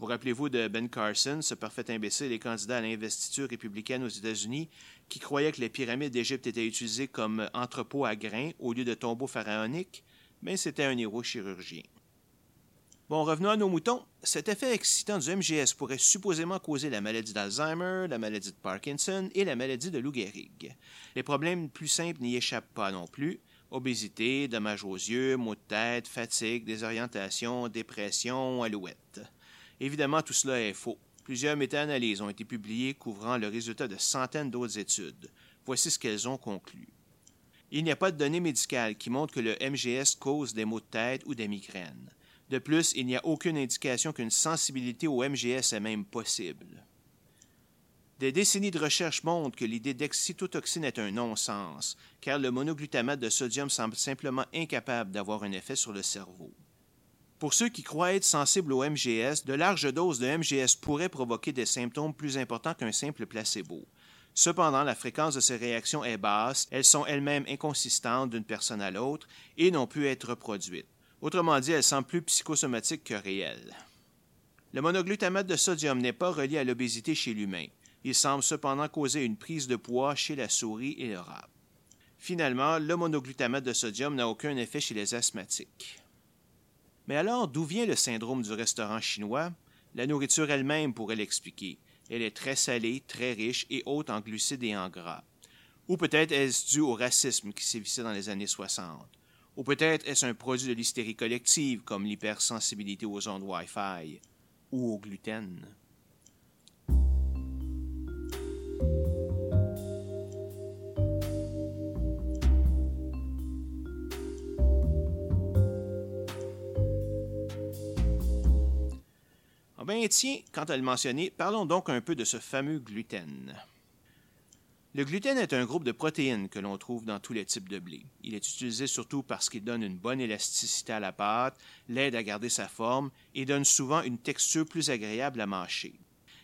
Vous rappelez-vous de Ben Carson, ce parfait imbécile et candidat à l'investiture républicaine aux États-Unis, qui croyait que les pyramides d'Égypte étaient utilisées comme entrepôts à grains au lieu de tombeaux pharaoniques, mais c'était un neurochirurgien. Bon, revenons à nos moutons. Cet effet excitant du MGS pourrait supposément causer la maladie d'Alzheimer, la maladie de Parkinson et la maladie de Lou Gehrig. Les problèmes plus simples n'y échappent pas non plus. Obésité, dommages aux yeux, maux de tête, fatigue, désorientation, dépression, alouette. Évidemment, tout cela est faux. Plusieurs méta-analyses ont été publiées couvrant le résultat de centaines d'autres études. Voici ce qu'elles ont conclu. Il n'y a pas de données médicales qui montrent que le MGS cause des maux de tête ou des migraines. De plus, il n'y a aucune indication qu'une sensibilité au MGS est même possible. Des décennies de recherche montrent que l'idée d'excitotoxine est un non-sens, car le monoglutamate de sodium semble simplement incapable d'avoir un effet sur le cerveau. Pour ceux qui croient être sensibles au MGS, de larges doses de MGS pourraient provoquer des symptômes plus importants qu'un simple placebo. Cependant, la fréquence de ces réactions est basse, elles sont elles-mêmes inconsistantes d'une personne à l'autre et n'ont pu être reproduites. Autrement dit, elles semblent plus psychosomatiques que réelles. Le monoglutamate de sodium n'est pas relié à l'obésité chez l'humain. Il semble cependant causer une prise de poids chez la souris et le rabe. Finalement, le monoglutamate de sodium n'a aucun effet chez les asthmatiques. Mais alors, d'où vient le syndrome du restaurant chinois? La nourriture elle-même pourrait l'expliquer. Elle est très salée, très riche et haute en glucides et en gras. Ou peut-être est-ce dû au racisme qui sévissait dans les années 60. Ou peut-être est-ce un produit de l'hystérie collective, comme l'hypersensibilité aux ondes Wi-Fi ou au gluten. Ben tiens, quant à le mentionner, parlons donc un peu de ce fameux gluten. Le gluten est un groupe de protéines que l'on trouve dans tous les types de blé. Il est utilisé surtout parce qu'il donne une bonne élasticité à la pâte, l'aide à garder sa forme et donne souvent une texture plus agréable à mâcher.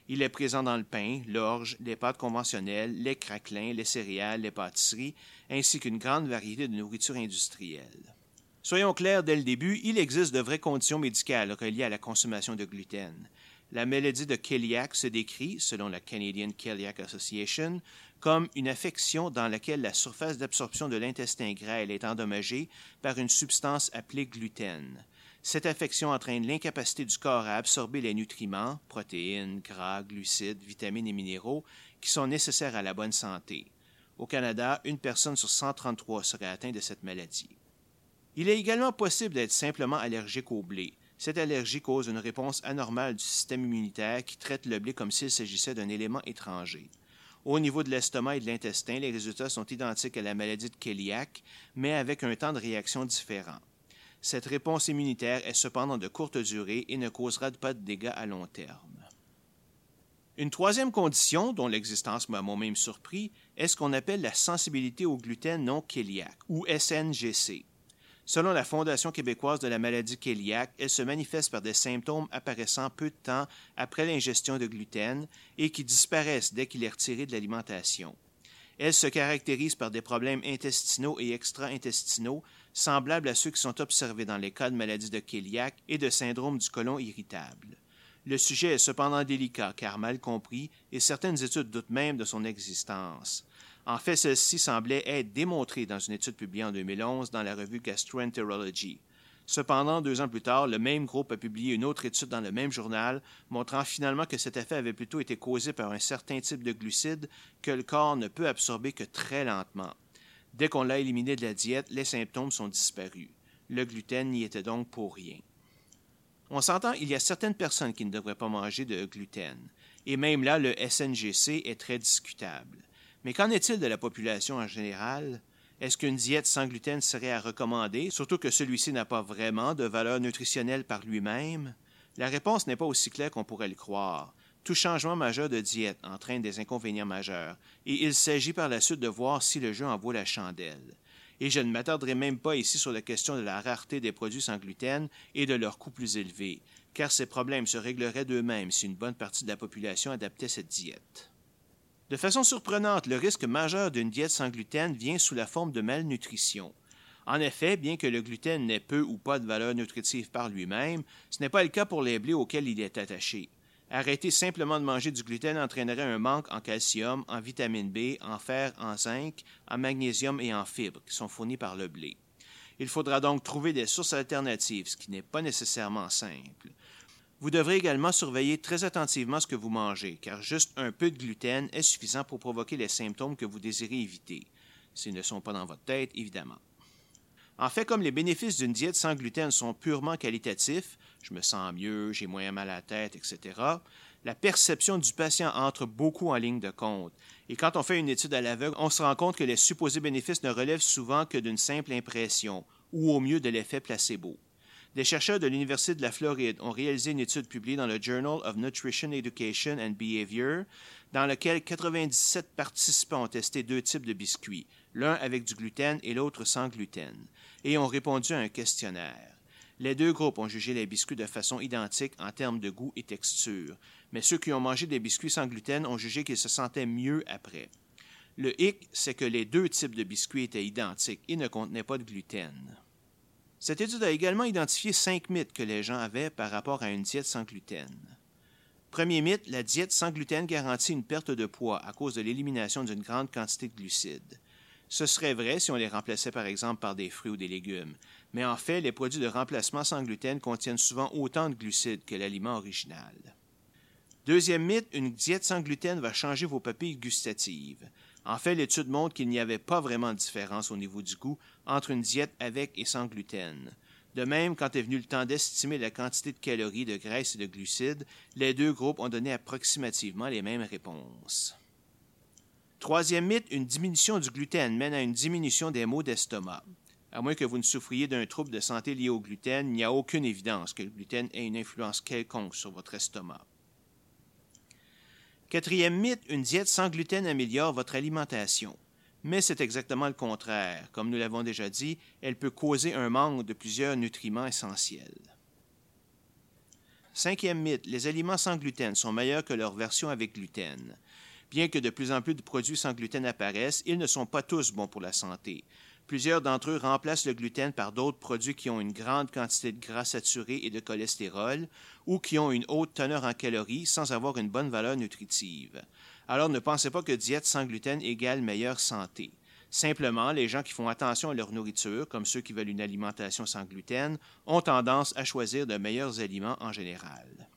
Il est présent dans le pain, l'orge, les pâtes conventionnelles, les craquelins, les céréales, les pâtisseries, ainsi qu'une grande variété de nourriture industrielle. Soyons clairs dès le début, il existe de vraies conditions médicales reliées à la consommation de gluten. La maladie de cœliaque se décrit, selon la Canadian Celiac Association, comme une affection dans laquelle la surface d'absorption de l'intestin grêle est endommagée par une substance appelée gluten. Cette affection entraîne l'incapacité du corps à absorber les nutriments, protéines, gras, glucides, vitamines et minéraux, qui sont nécessaires à la bonne santé. Au Canada, une personne sur 133 serait atteinte de cette maladie. Il est également possible d'être simplement allergique au blé. Cette allergie cause une réponse anormale du système immunitaire qui traite le blé comme s'il s'agissait d'un élément étranger. Au niveau de l'estomac et de l'intestin, les résultats sont identiques à la maladie de cœliaque, mais avec un temps de réaction différent. Cette réponse immunitaire est cependant de courte durée et ne causera pas de dégâts à long terme. Une troisième condition, dont l'existence m'a moi-même surpris, est ce qu'on appelle la sensibilité au gluten non cœliaque, ou SNGC. Selon la Fondation québécoise de la maladie cœliaque, elle se manifeste par des symptômes apparaissant peu de temps après l'ingestion de gluten et qui disparaissent dès qu'il est retiré de l'alimentation. Elle se caractérise par des problèmes intestinaux et extra-intestinaux, semblables à ceux qui sont observés dans les cas de maladie de cœliaque et de syndrome du côlon irritable. Le sujet est cependant délicat car mal compris et certaines études doutent même de son existence. En fait, celle-ci semblait être démontrée dans une étude publiée en 2011 dans la revue Gastroenterology. Cependant, 2 ans plus tard, le même groupe a publié une autre étude dans le même journal, montrant finalement que cet effet avait plutôt été causé par un certain type de glucides que le corps ne peut absorber que très lentement. Dès qu'on l'a éliminé de la diète, les symptômes sont disparus. Le gluten n'y était donc pour rien. On s'entend, il y a certaines personnes qui ne devraient pas manger de gluten. Et même là, le SNGC est très discutable. Mais qu'en est-il de la population en général? Est-ce qu'une diète sans gluten serait à recommander, surtout que celui-ci n'a pas vraiment de valeur nutritionnelle par lui-même? La réponse n'est pas aussi claire qu'on pourrait le croire. Tout changement majeur de diète entraîne des inconvénients majeurs, et il s'agit par la suite de voir si le jeu en vaut la chandelle. Et je ne m'attarderai même pas ici sur la question de la rareté des produits sans gluten et de leur coût plus élevé, car ces problèmes se régleraient d'eux-mêmes si une bonne partie de la population adaptait cette diète. De façon surprenante, le risque majeur d'une diète sans gluten vient sous la forme de malnutrition. En effet, bien que le gluten n'ait peu ou pas de valeur nutritive par lui-même, ce n'est pas le cas pour les blés auxquels il est attaché. Arrêter simplement de manger du gluten entraînerait un manque en calcium, en vitamine B, en fer, en zinc, en magnésium et en fibres qui sont fournis par le blé. Il faudra donc trouver des sources alternatives, ce qui n'est pas nécessairement simple. Vous devrez également surveiller très attentivement ce que vous mangez, car juste un peu de gluten est suffisant pour provoquer les symptômes que vous désirez éviter, s'ils ne sont pas dans votre tête, évidemment. En fait, comme les bénéfices d'une diète sans gluten sont purement qualitatifs, je me sens mieux, j'ai moins mal à la tête, etc., la perception du patient entre beaucoup en ligne de compte. Et quand on fait une étude à l'aveugle, on se rend compte que les supposés bénéfices ne relèvent souvent que d'une simple impression, ou au mieux de l'effet placebo. Des chercheurs de l'Université de la Floride ont réalisé une étude publiée dans le Journal of Nutrition, Education and Behavior, dans laquelle 97 participants ont testé 2 types de biscuits, l'un avec du gluten et l'autre sans gluten, et ont répondu à un questionnaire. Les deux groupes ont jugé les biscuits de façon identique en termes de goût et texture, mais ceux qui ont mangé des biscuits sans gluten ont jugé qu'ils se sentaient mieux après. Le hic, c'est que les deux types de biscuits étaient identiques et ne contenaient pas de gluten. Cette étude a également identifié 5 mythes que les gens avaient par rapport à une diète sans gluten. Premier mythe, la diète sans gluten garantit une perte de poids à cause de l'élimination d'une grande quantité de glucides. Ce serait vrai si on les remplaçait par exemple par des fruits ou des légumes, mais en fait, les produits de remplacement sans gluten contiennent souvent autant de glucides que l'aliment original. Deuxième mythe, une diète sans gluten va changer vos papilles gustatives. En fait, l'étude montre qu'il n'y avait pas vraiment de différence au niveau du goût entre une diète avec et sans gluten. De même, quand est venu le temps d'estimer la quantité de calories, de graisse et de glucides, les deux groupes ont donné approximativement les mêmes réponses. Troisième mythe, une diminution du gluten mène à une diminution des maux d'estomac. À moins que vous ne souffriez d'un trouble de santé lié au gluten, il n'y a aucune évidence que le gluten ait une influence quelconque sur votre estomac. Quatrième mythe, une diète sans gluten améliore votre alimentation. Mais c'est exactement le contraire. Comme nous l'avons déjà dit, elle peut causer un manque de plusieurs nutriments essentiels. Cinquième mythe, les aliments sans gluten sont meilleurs que leur version avec gluten. Bien que de plus en plus de produits sans gluten apparaissent, ils ne sont pas tous bons pour la santé. Plusieurs d'entre eux remplacent le gluten par d'autres produits qui ont une grande quantité de gras saturé et de cholestérol ou qui ont une haute teneur en calories sans avoir une bonne valeur nutritive. Alors ne pensez pas que diète sans gluten égale meilleure santé. Simplement, les gens qui font attention à leur nourriture, comme ceux qui veulent une alimentation sans gluten, ont tendance à choisir de meilleurs aliments en général.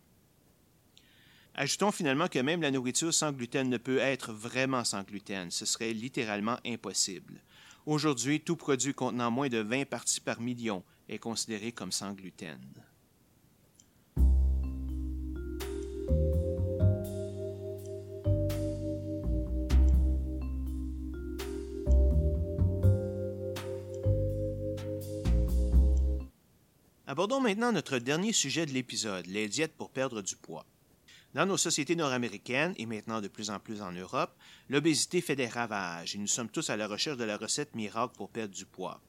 Ajoutons finalement que même la nourriture sans gluten ne peut être vraiment sans gluten. Ce serait littéralement impossible. Aujourd'hui, tout produit contenant moins de 20 parties par million est considéré comme sans gluten. Abordons maintenant notre dernier sujet de l'épisode, les diètes pour perdre du poids. Dans nos sociétés nord-américaines, et maintenant de plus en plus en Europe, l'obésité fait des ravages et nous sommes tous à la recherche de la recette miracle pour perdre du poids.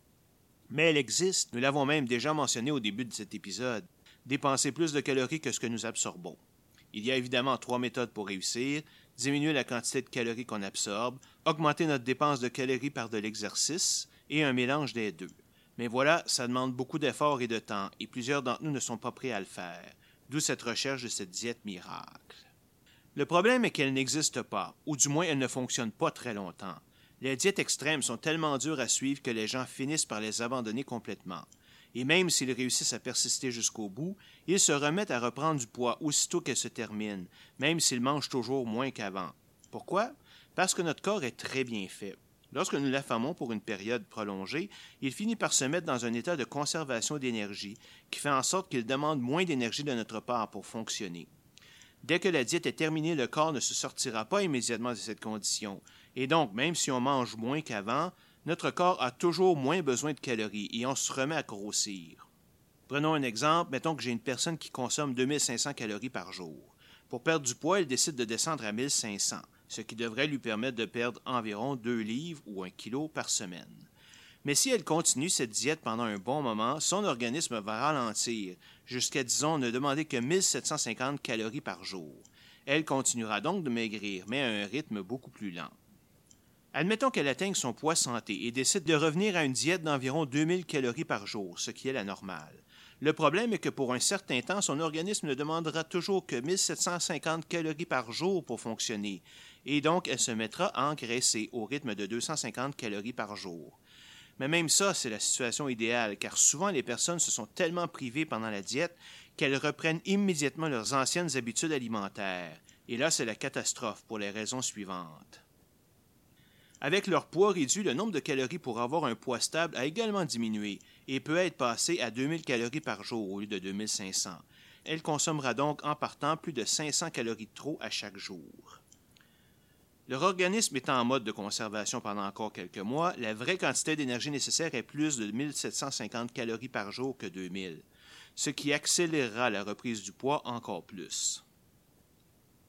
Mais elle existe, nous l'avons même déjà mentionné au début de cet épisode, dépenser plus de calories que ce que nous absorbons. Il y a évidemment 3 méthodes pour réussir, diminuer la quantité de calories qu'on absorbe, augmenter notre dépense de calories par de l'exercice et un mélange des deux. Mais voilà, ça demande beaucoup d'efforts et de temps, et plusieurs d'entre nous ne sont pas prêts à le faire, d'où cette recherche de cette diète miracle. Le problème est qu'elle n'existe pas, ou du moins elle ne fonctionne pas très longtemps. Les diètes extrêmes sont tellement dures à suivre que les gens finissent par les abandonner complètement. Et même s'ils réussissent à persister jusqu'au bout, ils se remettent à reprendre du poids aussitôt qu'elle se termine, même s'ils mangent toujours moins qu'avant. Pourquoi? Parce que notre corps est très bien fait. Lorsque nous l'affamons pour une période prolongée, il finit par se mettre dans un état de conservation d'énergie qui fait en sorte qu'il demande moins d'énergie de notre part pour fonctionner. Dès que la diète est terminée, le corps ne se sortira pas immédiatement de cette condition. Et donc, même si on mange moins qu'avant, notre corps a toujours moins besoin de calories et on se remet à grossir. Prenons un exemple, mettons que j'ai une personne qui consomme 2500 calories par jour. Pour perdre du poids, elle décide de descendre à 1500. Ce qui devrait lui permettre de perdre environ 2 livres ou 1 kilo par semaine. Mais si elle continue cette diète pendant un bon moment, son organisme va ralentir, jusqu'à, disons, ne demander que 1750 calories par jour. Elle continuera donc de maigrir, mais à un rythme beaucoup plus lent. Admettons qu'elle atteigne son poids santé et décide de revenir à une diète d'environ 2000 calories par jour, ce qui est la normale. Le problème est que pour un certain temps, son organisme ne demandera toujours que 1750 calories par jour pour fonctionner, et donc elle se mettra à engraisser au rythme de 250 calories par jour. Mais même ça, c'est la situation idéale, car souvent les personnes se sont tellement privées pendant la diète qu'elles reprennent immédiatement leurs anciennes habitudes alimentaires. Et là, c'est la catastrophe pour les raisons suivantes. Avec leur poids réduit, le nombre de calories pour avoir un poids stable a également diminué et peut être passé à 2000 calories par jour au lieu de 2500. Elle consommera donc en partant plus de 500 calories de trop à chaque jour. Leur organisme étant en mode de conservation pendant encore quelques mois, la vraie quantité d'énergie nécessaire est plus de 1750 calories par jour que 2000, ce qui accélérera la reprise du poids encore plus.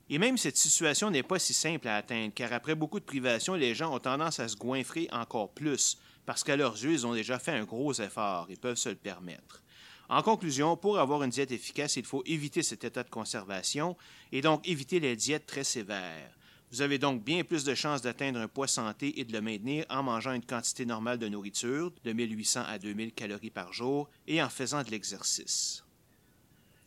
Et même cette situation n'est pas si simple à atteindre, car après beaucoup de privations, les gens ont tendance à se goinfrer encore plus, parce qu'à leurs yeux, ils ont déjà fait un gros effort et peuvent se le permettre. En conclusion, pour avoir une diète efficace, il faut éviter cet état de conservation et donc éviter les diètes très sévères. Vous avez donc bien plus de chances d'atteindre un poids santé et de le maintenir en mangeant une quantité normale de nourriture, de 1800 à 2000 calories par jour, et en faisant de l'exercice.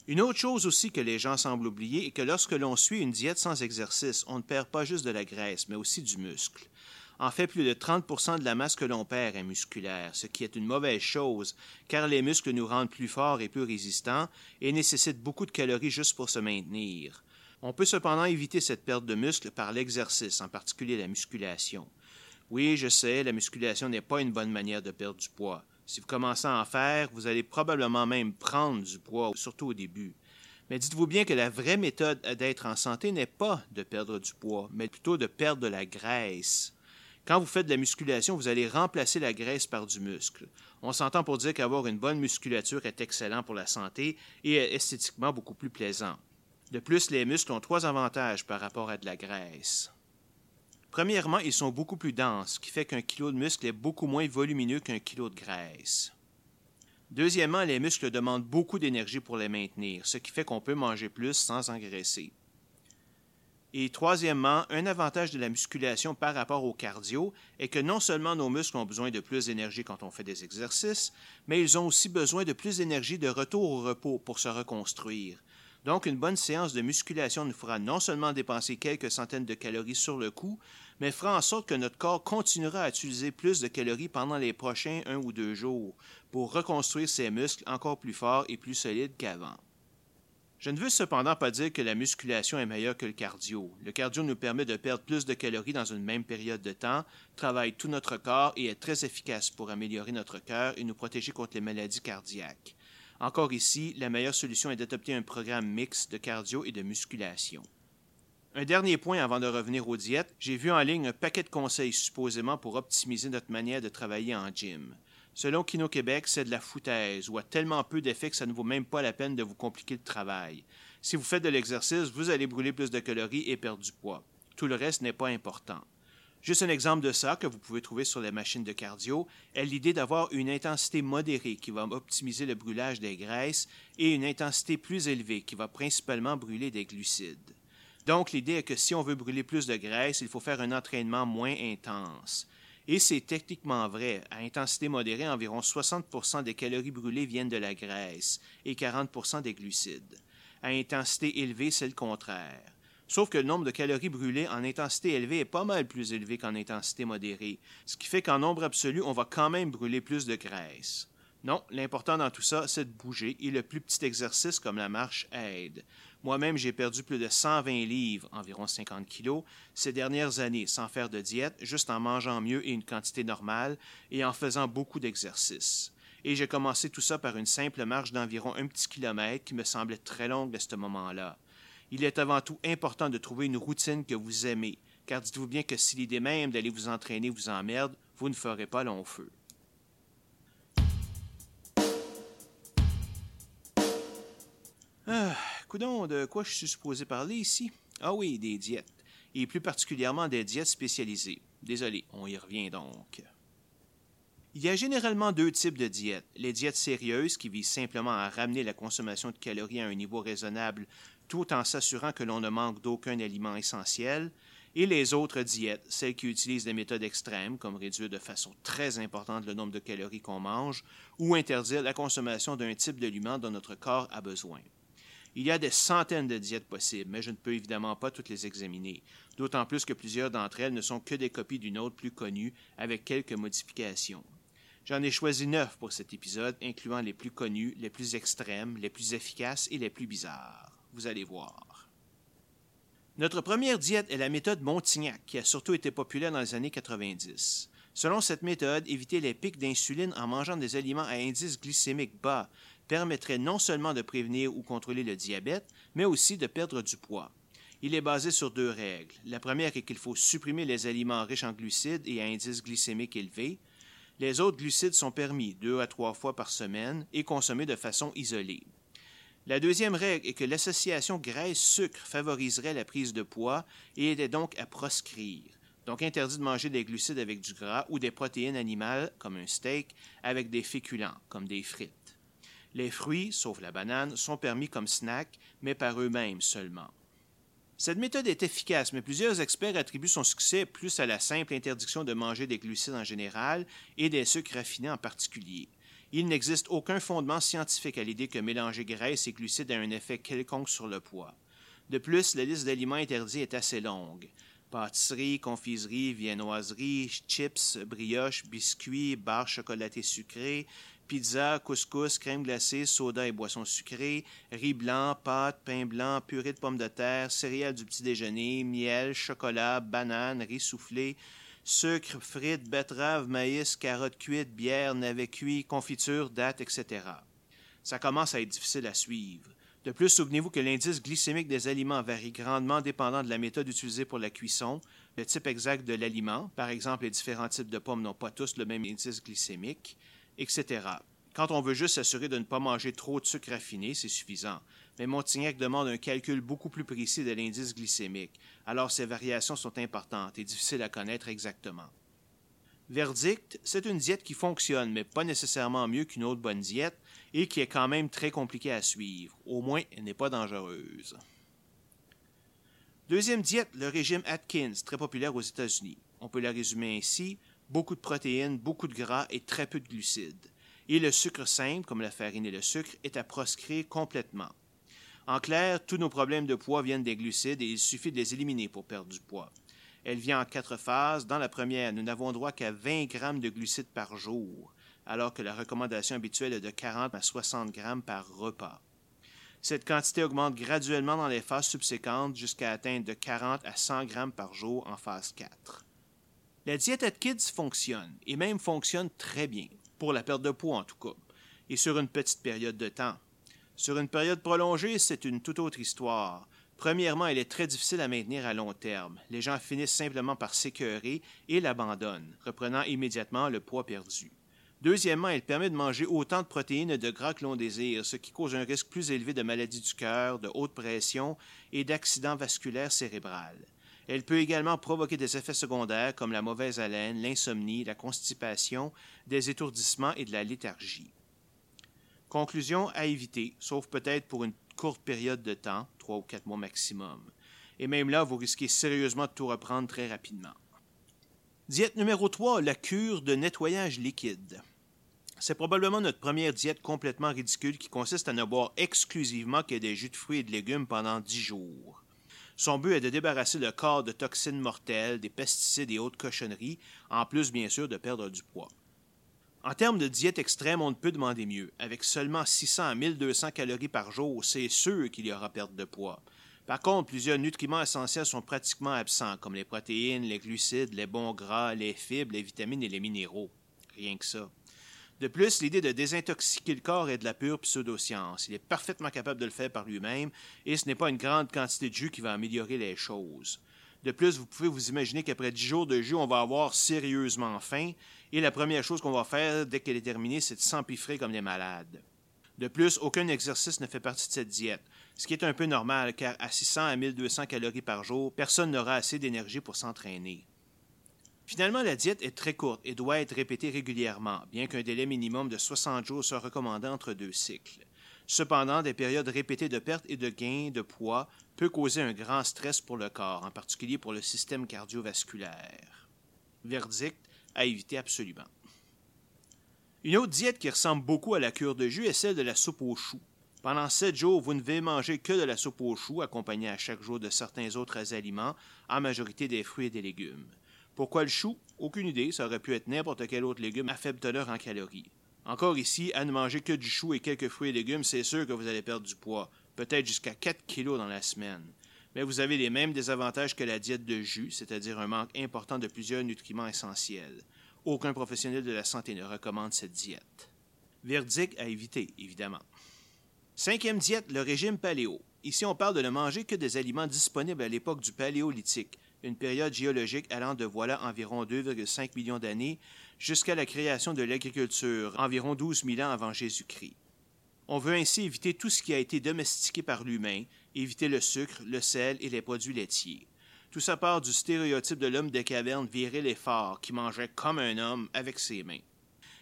Une autre chose aussi que les gens semblent oublier est que lorsque l'on suit une diète sans exercice, on ne perd pas juste de la graisse, mais aussi du muscle. En fait, plus de 30% de la masse que l'on perd est musculaire, ce qui est une mauvaise chose, car les muscles nous rendent plus forts et plus résistants et nécessitent beaucoup de calories juste pour se maintenir. On peut cependant éviter cette perte de muscle par l'exercice, en particulier la musculation. Oui, je sais, la musculation n'est pas une bonne manière de perdre du poids. Si vous commencez à en faire, vous allez probablement même prendre du poids, surtout au début. Mais dites-vous bien que la vraie méthode d'être en santé n'est pas de perdre du poids, mais plutôt de perdre de la graisse. Quand vous faites de la musculation, vous allez remplacer la graisse par du muscle. On s'entend pour dire qu'avoir une bonne musculature est excellent pour la santé et est esthétiquement beaucoup plus plaisant. De plus, les muscles ont 3 avantages par rapport à de la graisse. Premièrement, ils sont beaucoup plus denses, ce qui fait qu'un kilo de muscle est beaucoup moins volumineux qu'un kilo de graisse. Deuxièmement, les muscles demandent beaucoup d'énergie pour les maintenir, ce qui fait qu'on peut manger plus sans engraisser. Et troisièmement, un avantage de la musculation par rapport au cardio est que non seulement nos muscles ont besoin de plus d'énergie quand on fait des exercices, mais ils ont aussi besoin de plus d'énergie de retour au repos pour se reconstruire. Donc, une bonne séance de musculation nous fera non seulement dépenser quelques centaines de calories sur le coup, mais fera en sorte que notre corps continuera à utiliser plus de calories pendant les prochains 1 ou 2 jours pour reconstruire ses muscles encore plus forts et plus solides qu'avant. Je ne veux cependant pas dire que la musculation est meilleure que le cardio. Le cardio nous permet de perdre plus de calories dans une même période de temps, travaille tout notre corps et est très efficace pour améliorer notre cœur et nous protéger contre les maladies cardiaques. Encore ici, la meilleure solution est d'adopter un programme mixte de cardio et de musculation. Un dernier point avant de revenir aux diètes, j'ai vu en ligne un paquet de conseils supposément pour optimiser notre manière de travailler en gym. Selon Kino-Québec, c'est de la foutaise ou a tellement peu d'effet que ça ne vaut même pas la peine de vous compliquer le travail. Si vous faites de l'exercice, vous allez brûler plus de calories et perdre du poids. Tout le reste n'est pas important. Juste un exemple de ça que vous pouvez trouver sur les machines de cardio est l'idée d'avoir une intensité modérée qui va optimiser le brûlage des graisses et une intensité plus élevée qui va principalement brûler des glucides. Donc l'idée est que si on veut brûler plus de graisse, il faut faire un entraînement moins intense. Et c'est techniquement vrai. À intensité modérée, environ 60% des calories brûlées viennent de la graisse et 40% des glucides. À intensité élevée, c'est le contraire. Sauf que le nombre de calories brûlées en intensité élevée est pas mal plus élevé qu'en intensité modérée, ce qui fait qu'en nombre absolu, on va quand même brûler plus de graisse. Non, l'important dans tout ça, c'est de bouger et le plus petit exercice comme la marche aide. Moi-même, j'ai perdu plus de 120 livres, environ 50 kilos, ces dernières années, sans faire de diète, juste en mangeant mieux et une quantité normale, et en faisant beaucoup d'exercices. Et j'ai commencé tout ça par une simple marche d'environ 1 petit kilomètre qui me semblait très longue à ce moment-là. Il est avant tout important de trouver une routine que vous aimez, car dites-vous bien que si l'idée même d'aller vous entraîner vous emmerde, vous ne ferez pas long feu. Coudon, de quoi je suis supposé parler ici? Ah oui, des diètes. Et plus particulièrement des diètes spécialisées. Désolé, on y revient donc. Il y a généralement 2 types de diètes. Les diètes sérieuses, qui visent simplement à ramener la consommation de calories à un niveau raisonnable, tout en s'assurant que l'on ne manque d'aucun aliment essentiel. Et les autres diètes, celles qui utilisent des méthodes extrêmes, comme réduire de façon très importante le nombre de calories qu'on mange, ou interdire la consommation d'un type d'aliment dont notre corps a besoin. Il y a des centaines de diètes possibles, mais je ne peux évidemment pas toutes les examiner, d'autant plus que plusieurs d'entre elles ne sont que des copies d'une autre plus connue, avec quelques modifications. J'en ai choisi 9 pour cet épisode, incluant les plus connues, les plus extrêmes, les plus efficaces et les plus bizarres. Vous allez voir. Notre première diète est la méthode Montignac, qui a surtout été populaire dans les années 90. Selon cette méthode, éviter les pics d'insuline en mangeant des aliments à indice glycémique bas permettrait non seulement de prévenir ou contrôler le diabète, mais aussi de perdre du poids. Il est basé sur 2 règles. La première est qu'il faut supprimer les aliments riches en glucides et à indice glycémique élevé. Les autres glucides sont permis 2 à 3 fois par semaine et consommés de façon isolée. La deuxième règle est que l'association graisse-sucre favoriserait la prise de poids et était donc à proscrire. Donc interdit de manger des glucides avec du gras ou des protéines animales, comme un steak, avec des féculents, comme des frites. Les fruits, sauf la banane, sont permis comme snack, mais par eux-mêmes seulement. Cette méthode est efficace, mais plusieurs experts attribuent son succès plus à la simple interdiction de manger des glucides en général et des sucres raffinés en particulier. Il n'existe aucun fondement scientifique à l'idée que mélanger graisse et glucides a un effet quelconque sur le poids. De plus, la liste d'aliments interdits est assez longue. Pâtisseries, confiseries, viennoiseries, chips, brioches, biscuits, barres chocolatées sucrées, pizza, couscous, crème glacée, soda et boissons sucrées, riz blanc, pâtes, pain blanc, purée de pommes de terre, céréales du petit-déjeuner, miel, chocolat, bananes, riz soufflé, sucre, frites, betteraves, maïs, carottes cuites, bière, navets cuits, confitures, dattes, etc. Ça commence à être difficile à suivre. De plus, souvenez-vous que l'indice glycémique des aliments varie grandement dépendant de la méthode utilisée pour la cuisson, le type exact de l'aliment, par exemple les différents types de pommes n'ont pas tous le même indice glycémique, etc. Quand on veut juste s'assurer de ne pas manger trop de sucre raffiné, c'est suffisant. Mais Montignac demande un calcul beaucoup plus précis de l'indice glycémique, alors ces variations sont importantes et difficiles à connaître exactement. Verdict, c'est une diète qui fonctionne, mais pas nécessairement mieux qu'une autre bonne diète et qui est quand même très compliquée à suivre. Au moins, elle n'est pas dangereuse. Deuxième diète, le régime Atkins, très populaire aux États-Unis. On peut la résumer ainsi, beaucoup de protéines, beaucoup de gras et très peu de glucides. Et le sucre simple, comme la farine et le sucre, est à proscrire complètement. En clair, tous nos problèmes de poids viennent des glucides et il suffit de les éliminer pour perdre du poids. Elle vient en 4 phases. Dans la première, nous n'avons droit qu'à 20 grammes de glucides par jour, alors que la recommandation habituelle est de 40 à 60 grammes par repas. Cette quantité augmente graduellement dans les phases subséquentes jusqu'à atteindre de 40 à 100 grammes par jour en phase 4. La diète Atkins fonctionne, et même fonctionne très bien, pour la perte de poids en tout cas, et sur une petite période de temps. Sur une période prolongée, c'est une toute autre histoire. Premièrement, elle est très difficile à maintenir à long terme. Les gens finissent simplement par s'écœurer et l'abandonnent, reprenant immédiatement le poids perdu. Deuxièmement, elle permet de manger autant de protéines et de gras que l'on désire, ce qui cause un risque plus élevé de maladies du cœur, de haute pression et d'accidents vasculaires cérébrales. Elle peut également provoquer des effets secondaires comme la mauvaise haleine, l'insomnie, la constipation, des étourdissements et de la léthargie. Conclusion à éviter, sauf peut-être pour une courte période de temps, 3 ou 4 mois maximum. Et même là, vous risquez sérieusement de tout reprendre très rapidement. Diète numéro 3, la cure de nettoyage liquide. C'est probablement notre première diète complètement ridicule qui consiste à ne boire exclusivement que des jus de fruits et de légumes pendant 10 jours. Son but est de débarrasser le corps de toxines mortelles, des pesticides et autres cochonneries, en plus bien sûr de perdre du poids. En termes de diète extrême, on ne peut demander mieux. Avec seulement 600 à 1200 calories par jour, c'est sûr qu'il y aura perte de poids. Par contre, plusieurs nutriments essentiels sont pratiquement absents, comme les protéines, les glucides, les bons gras, les fibres, les vitamines et les minéraux. Rien que ça. De plus, l'idée de désintoxiquer le corps est de la pure pseudo-science. Il est parfaitement capable de le faire par lui-même, et ce n'est pas une grande quantité de jus qui va améliorer les choses. De plus, vous pouvez vous imaginer qu'après 10 jours de jus, on va avoir sérieusement faim, et la première chose qu'on va faire dès qu'elle est terminée, c'est de s'empiffrer comme des malades. De plus, aucun exercice ne fait partie de cette diète, ce qui est un peu normal, car à 600 à 1200 calories par jour, personne n'aura assez d'énergie pour s'entraîner. Finalement, la diète est très courte et doit être répétée régulièrement, bien qu'un délai minimum de 60 jours soit recommandé entre 2 cycles. Cependant, des périodes répétées de perte et de gain de poids peut causer un grand stress pour le corps, en particulier pour le système cardiovasculaire. Verdict, à éviter absolument. Une autre diète qui ressemble beaucoup à la cure de jus est celle de la soupe aux choux. Pendant 7 jours, vous ne devez manger que de la soupe aux choux, accompagnée à chaque jour de certains autres aliments, en majorité des fruits et des légumes. Pourquoi le chou? Aucune idée, ça aurait pu être n'importe quel autre légume à faible teneur en calories. Encore ici, à ne manger que du chou et quelques fruits et légumes, c'est sûr que vous allez perdre du poids, peut-être jusqu'à 4 kilos dans la semaine. Mais vous avez les mêmes désavantages que la diète de jus, c'est-à-dire un manque important de plusieurs nutriments essentiels. Aucun professionnel de la santé ne recommande cette diète. Verdict à éviter, évidemment. 5e diète, le régime paléo. Ici, on parle de ne manger que des aliments disponibles à l'époque du paléolithique, une période géologique allant de voilà environ 2,5 millions d'années jusqu'à la création de l'agriculture, environ 12 000 ans avant Jésus-Christ. On veut ainsi éviter tout ce qui a été domestiqué par l'humain, éviter le sucre, le sel et les produits laitiers. Tout ça part du stéréotype de l'homme des cavernes viril et fort, qui mangeait comme un homme avec ses mains.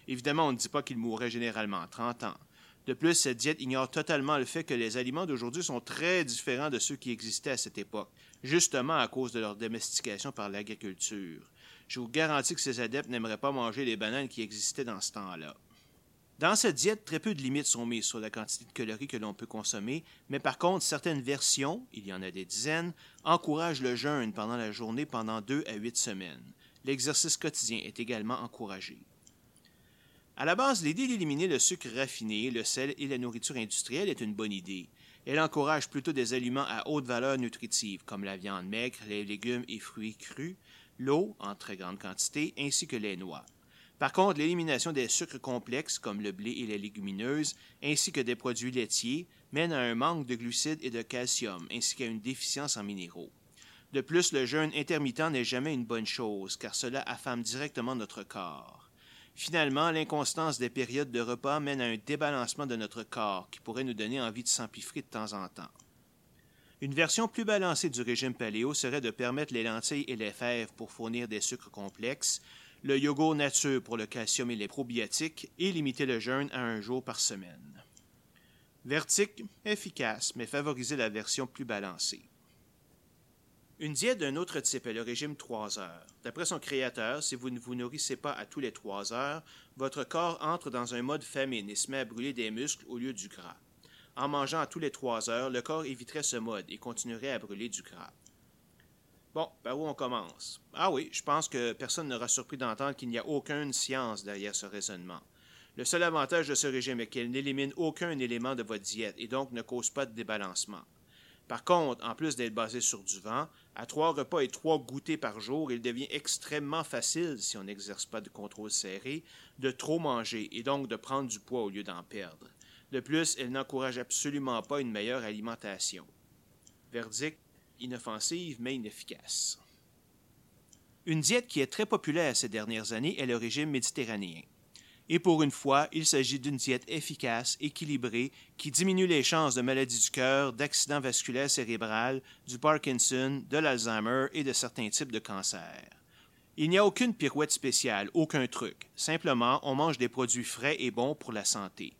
Évidemment, on ne dit pas qu'il mourait généralement à 30 ans. De plus, cette diète ignore totalement le fait que les aliments d'aujourd'hui sont très différents de ceux qui existaient à cette époque, justement à cause de leur domestication par l'agriculture. Je vous garantis que ces adeptes n'aimeraient pas manger les bananes qui existaient dans ce temps-là. Dans cette diète, très peu de limites sont mises sur la quantité de calories que l'on peut consommer, mais par contre, certaines versions, il y en a des dizaines, encouragent le jeûne pendant la journée pendant 2 à 8 semaines. L'exercice quotidien est également encouragé. À la base, l'idée d'éliminer le sucre raffiné, le sel et la nourriture industrielle est une bonne idée. Elle encourage plutôt des aliments à haute valeur nutritive, comme la viande maigre, les légumes et fruits crus, l'eau, en très grande quantité, ainsi que les noix. Par contre, l'élimination des sucres complexes, comme le blé et les légumineuses, ainsi que des produits laitiers, mène à un manque de glucides et de calcium, ainsi qu'à une déficience en minéraux. De plus, le jeûne intermittent n'est jamais une bonne chose, car cela affame directement notre corps. Finalement, l'inconstance des périodes de repas mène à un débalancement de notre corps, qui pourrait nous donner envie de s'empiffrer de temps en temps. Une version plus balancée du régime paléo serait de permettre les lentilles et les fèves pour fournir des sucres complexes, le yogourt nature pour le calcium et les probiotiques, et limiter le jeûne à 1 jour par semaine. Verdict, efficace, mais favoriser la version plus balancée. Une diète d'un autre type est le régime 3 heures. D'après son créateur, si vous ne vous nourrissez pas à tous les 3 heures, votre corps entre dans un mode famine et se met à brûler des muscles au lieu du gras. En mangeant à tous les 3 heures, le corps éviterait ce mode et continuerait à brûler du gras. Bon, par où on commence? Ah oui, je pense que personne n'aura surpris d'entendre qu'il n'y a aucune science derrière ce raisonnement. Le seul avantage de ce régime est qu'il n'élimine aucun élément de votre diète et donc ne cause pas de débalancement. Par contre, en plus d'être basé sur du vent, à 3 repas et 3 goûters par jour, il devient extrêmement facile, si on n'exerce pas de contrôle serré, de trop manger et donc de prendre du poids au lieu d'en perdre. De plus, elle n'encourage absolument pas une meilleure alimentation. Verdict, inoffensive mais inefficace. Une diète qui est très populaire ces dernières années est le régime méditerranéen. Et pour une fois, il s'agit d'une diète efficace, équilibrée, qui diminue les chances de maladies du cœur, d'accidents vasculaires cérébraux, du Parkinson, de l'Alzheimer et de certains types de cancers. Il n'y a aucune pirouette spéciale, aucun truc. Simplement, on mange des produits frais et bons pour la santé.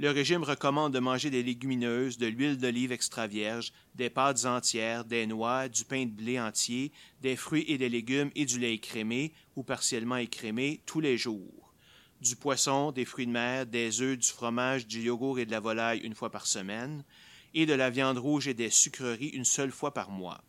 Le régime recommande de manger des légumineuses, de l'huile d'olive extra vierge, des pâtes entières, des noix, du pain de blé entier, des fruits et des légumes et du lait écrémé ou partiellement écrémé tous les jours. Du poisson, des fruits de mer, des œufs, du fromage, du yogourt et de la volaille 1 fois par semaine, et de la viande rouge et des sucreries 1 seule fois par mois.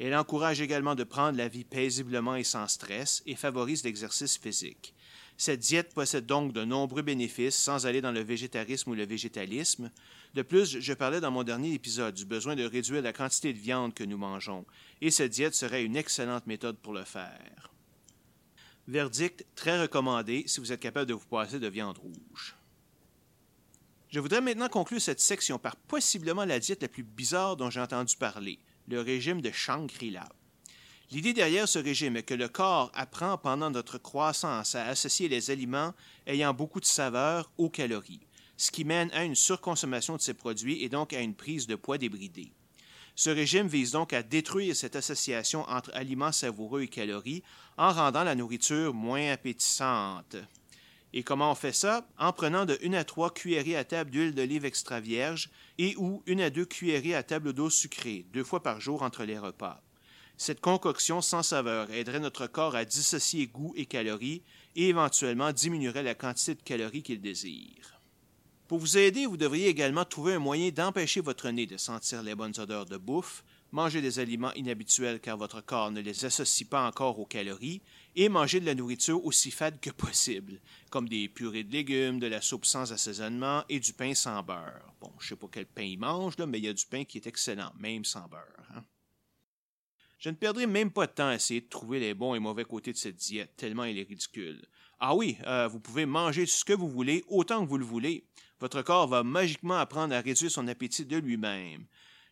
Elle encourage également de prendre la vie paisiblement et sans stress et favorise l'exercice physique. Cette diète possède donc de nombreux bénéfices sans aller dans le végétarisme ou le végétalisme. De plus, je parlais dans mon dernier épisode du besoin de réduire la quantité de viande que nous mangeons, et cette diète serait une excellente méthode pour le faire. Verdict, très recommandé si vous êtes capable de vous passer de viande rouge. Je voudrais maintenant conclure cette section par possiblement la diète la plus bizarre dont j'ai entendu parler, le régime de Shangri-La. L'idée derrière ce régime est que le corps apprend pendant notre croissance à associer les aliments ayant beaucoup de saveur aux calories, ce qui mène à une surconsommation de ces produits et donc à une prise de poids débridée. Ce régime vise donc à détruire cette association entre aliments savoureux et calories en rendant la nourriture moins appétissante. Et comment on fait ça? En prenant de 1 à 3 cuillerées à table d'huile d'olive extra vierge et ou 1 à 2 cuillerées à table d'eau sucrée, 2 fois par jour entre les repas. Cette concoction sans saveur aiderait notre corps à dissocier goût et calories et éventuellement diminuerait la quantité de calories qu'il désire. Pour vous aider, vous devriez également trouver un moyen d'empêcher votre nez de sentir les bonnes odeurs de bouffe, manger des aliments inhabituels car votre corps ne les associe pas encore aux calories, et manger de la nourriture aussi fade que possible, comme des purées de légumes, de la soupe sans assaisonnement et du pain sans beurre. Bon, je ne sais pas quel pain ils mangent, là, mais il y a du pain qui est excellent, même sans beurre, hein? Je ne perdrai même pas de temps à essayer de trouver les bons et mauvais côtés de cette diète, tellement elle est ridicule. Ah oui, vous pouvez manger ce que vous voulez, autant que vous le voulez. Votre corps va magiquement apprendre à réduire son appétit de lui-même.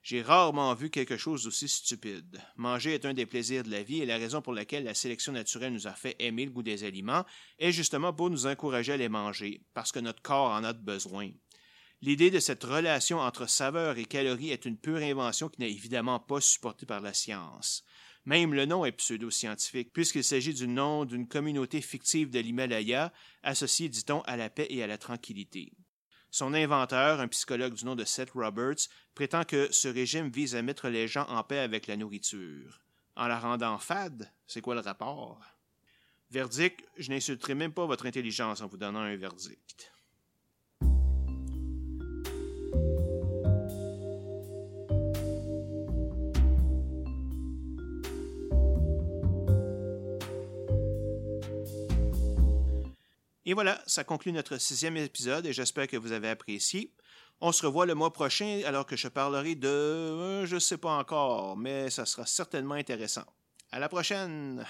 J'ai rarement vu quelque chose d'aussi stupide. Manger est un des plaisirs de la vie et la raison pour laquelle la sélection naturelle nous a fait aimer le goût des aliments est justement pour nous encourager à les manger, parce que notre corps en a besoin. L'idée de cette relation entre saveur et calories est une pure invention qui n'est évidemment pas supportée par la science. Même le nom est pseudo-scientifique, puisqu'il s'agit du nom d'une communauté fictive de l'Himalaya, associée, dit-on, à la paix et à la tranquillité. Son inventeur, un psychologue du nom de Seth Roberts, prétend que ce régime vise à mettre les gens en paix avec la nourriture. En la rendant fade, c'est quoi le rapport? Verdict, je n'insulterai même pas votre intelligence en vous donnant un verdict. Et voilà, ça conclut notre 6e épisode et j'espère que vous avez apprécié. On se revoit le mois prochain alors que je parlerai de... je sais pas encore, mais ça sera certainement intéressant. À la prochaine!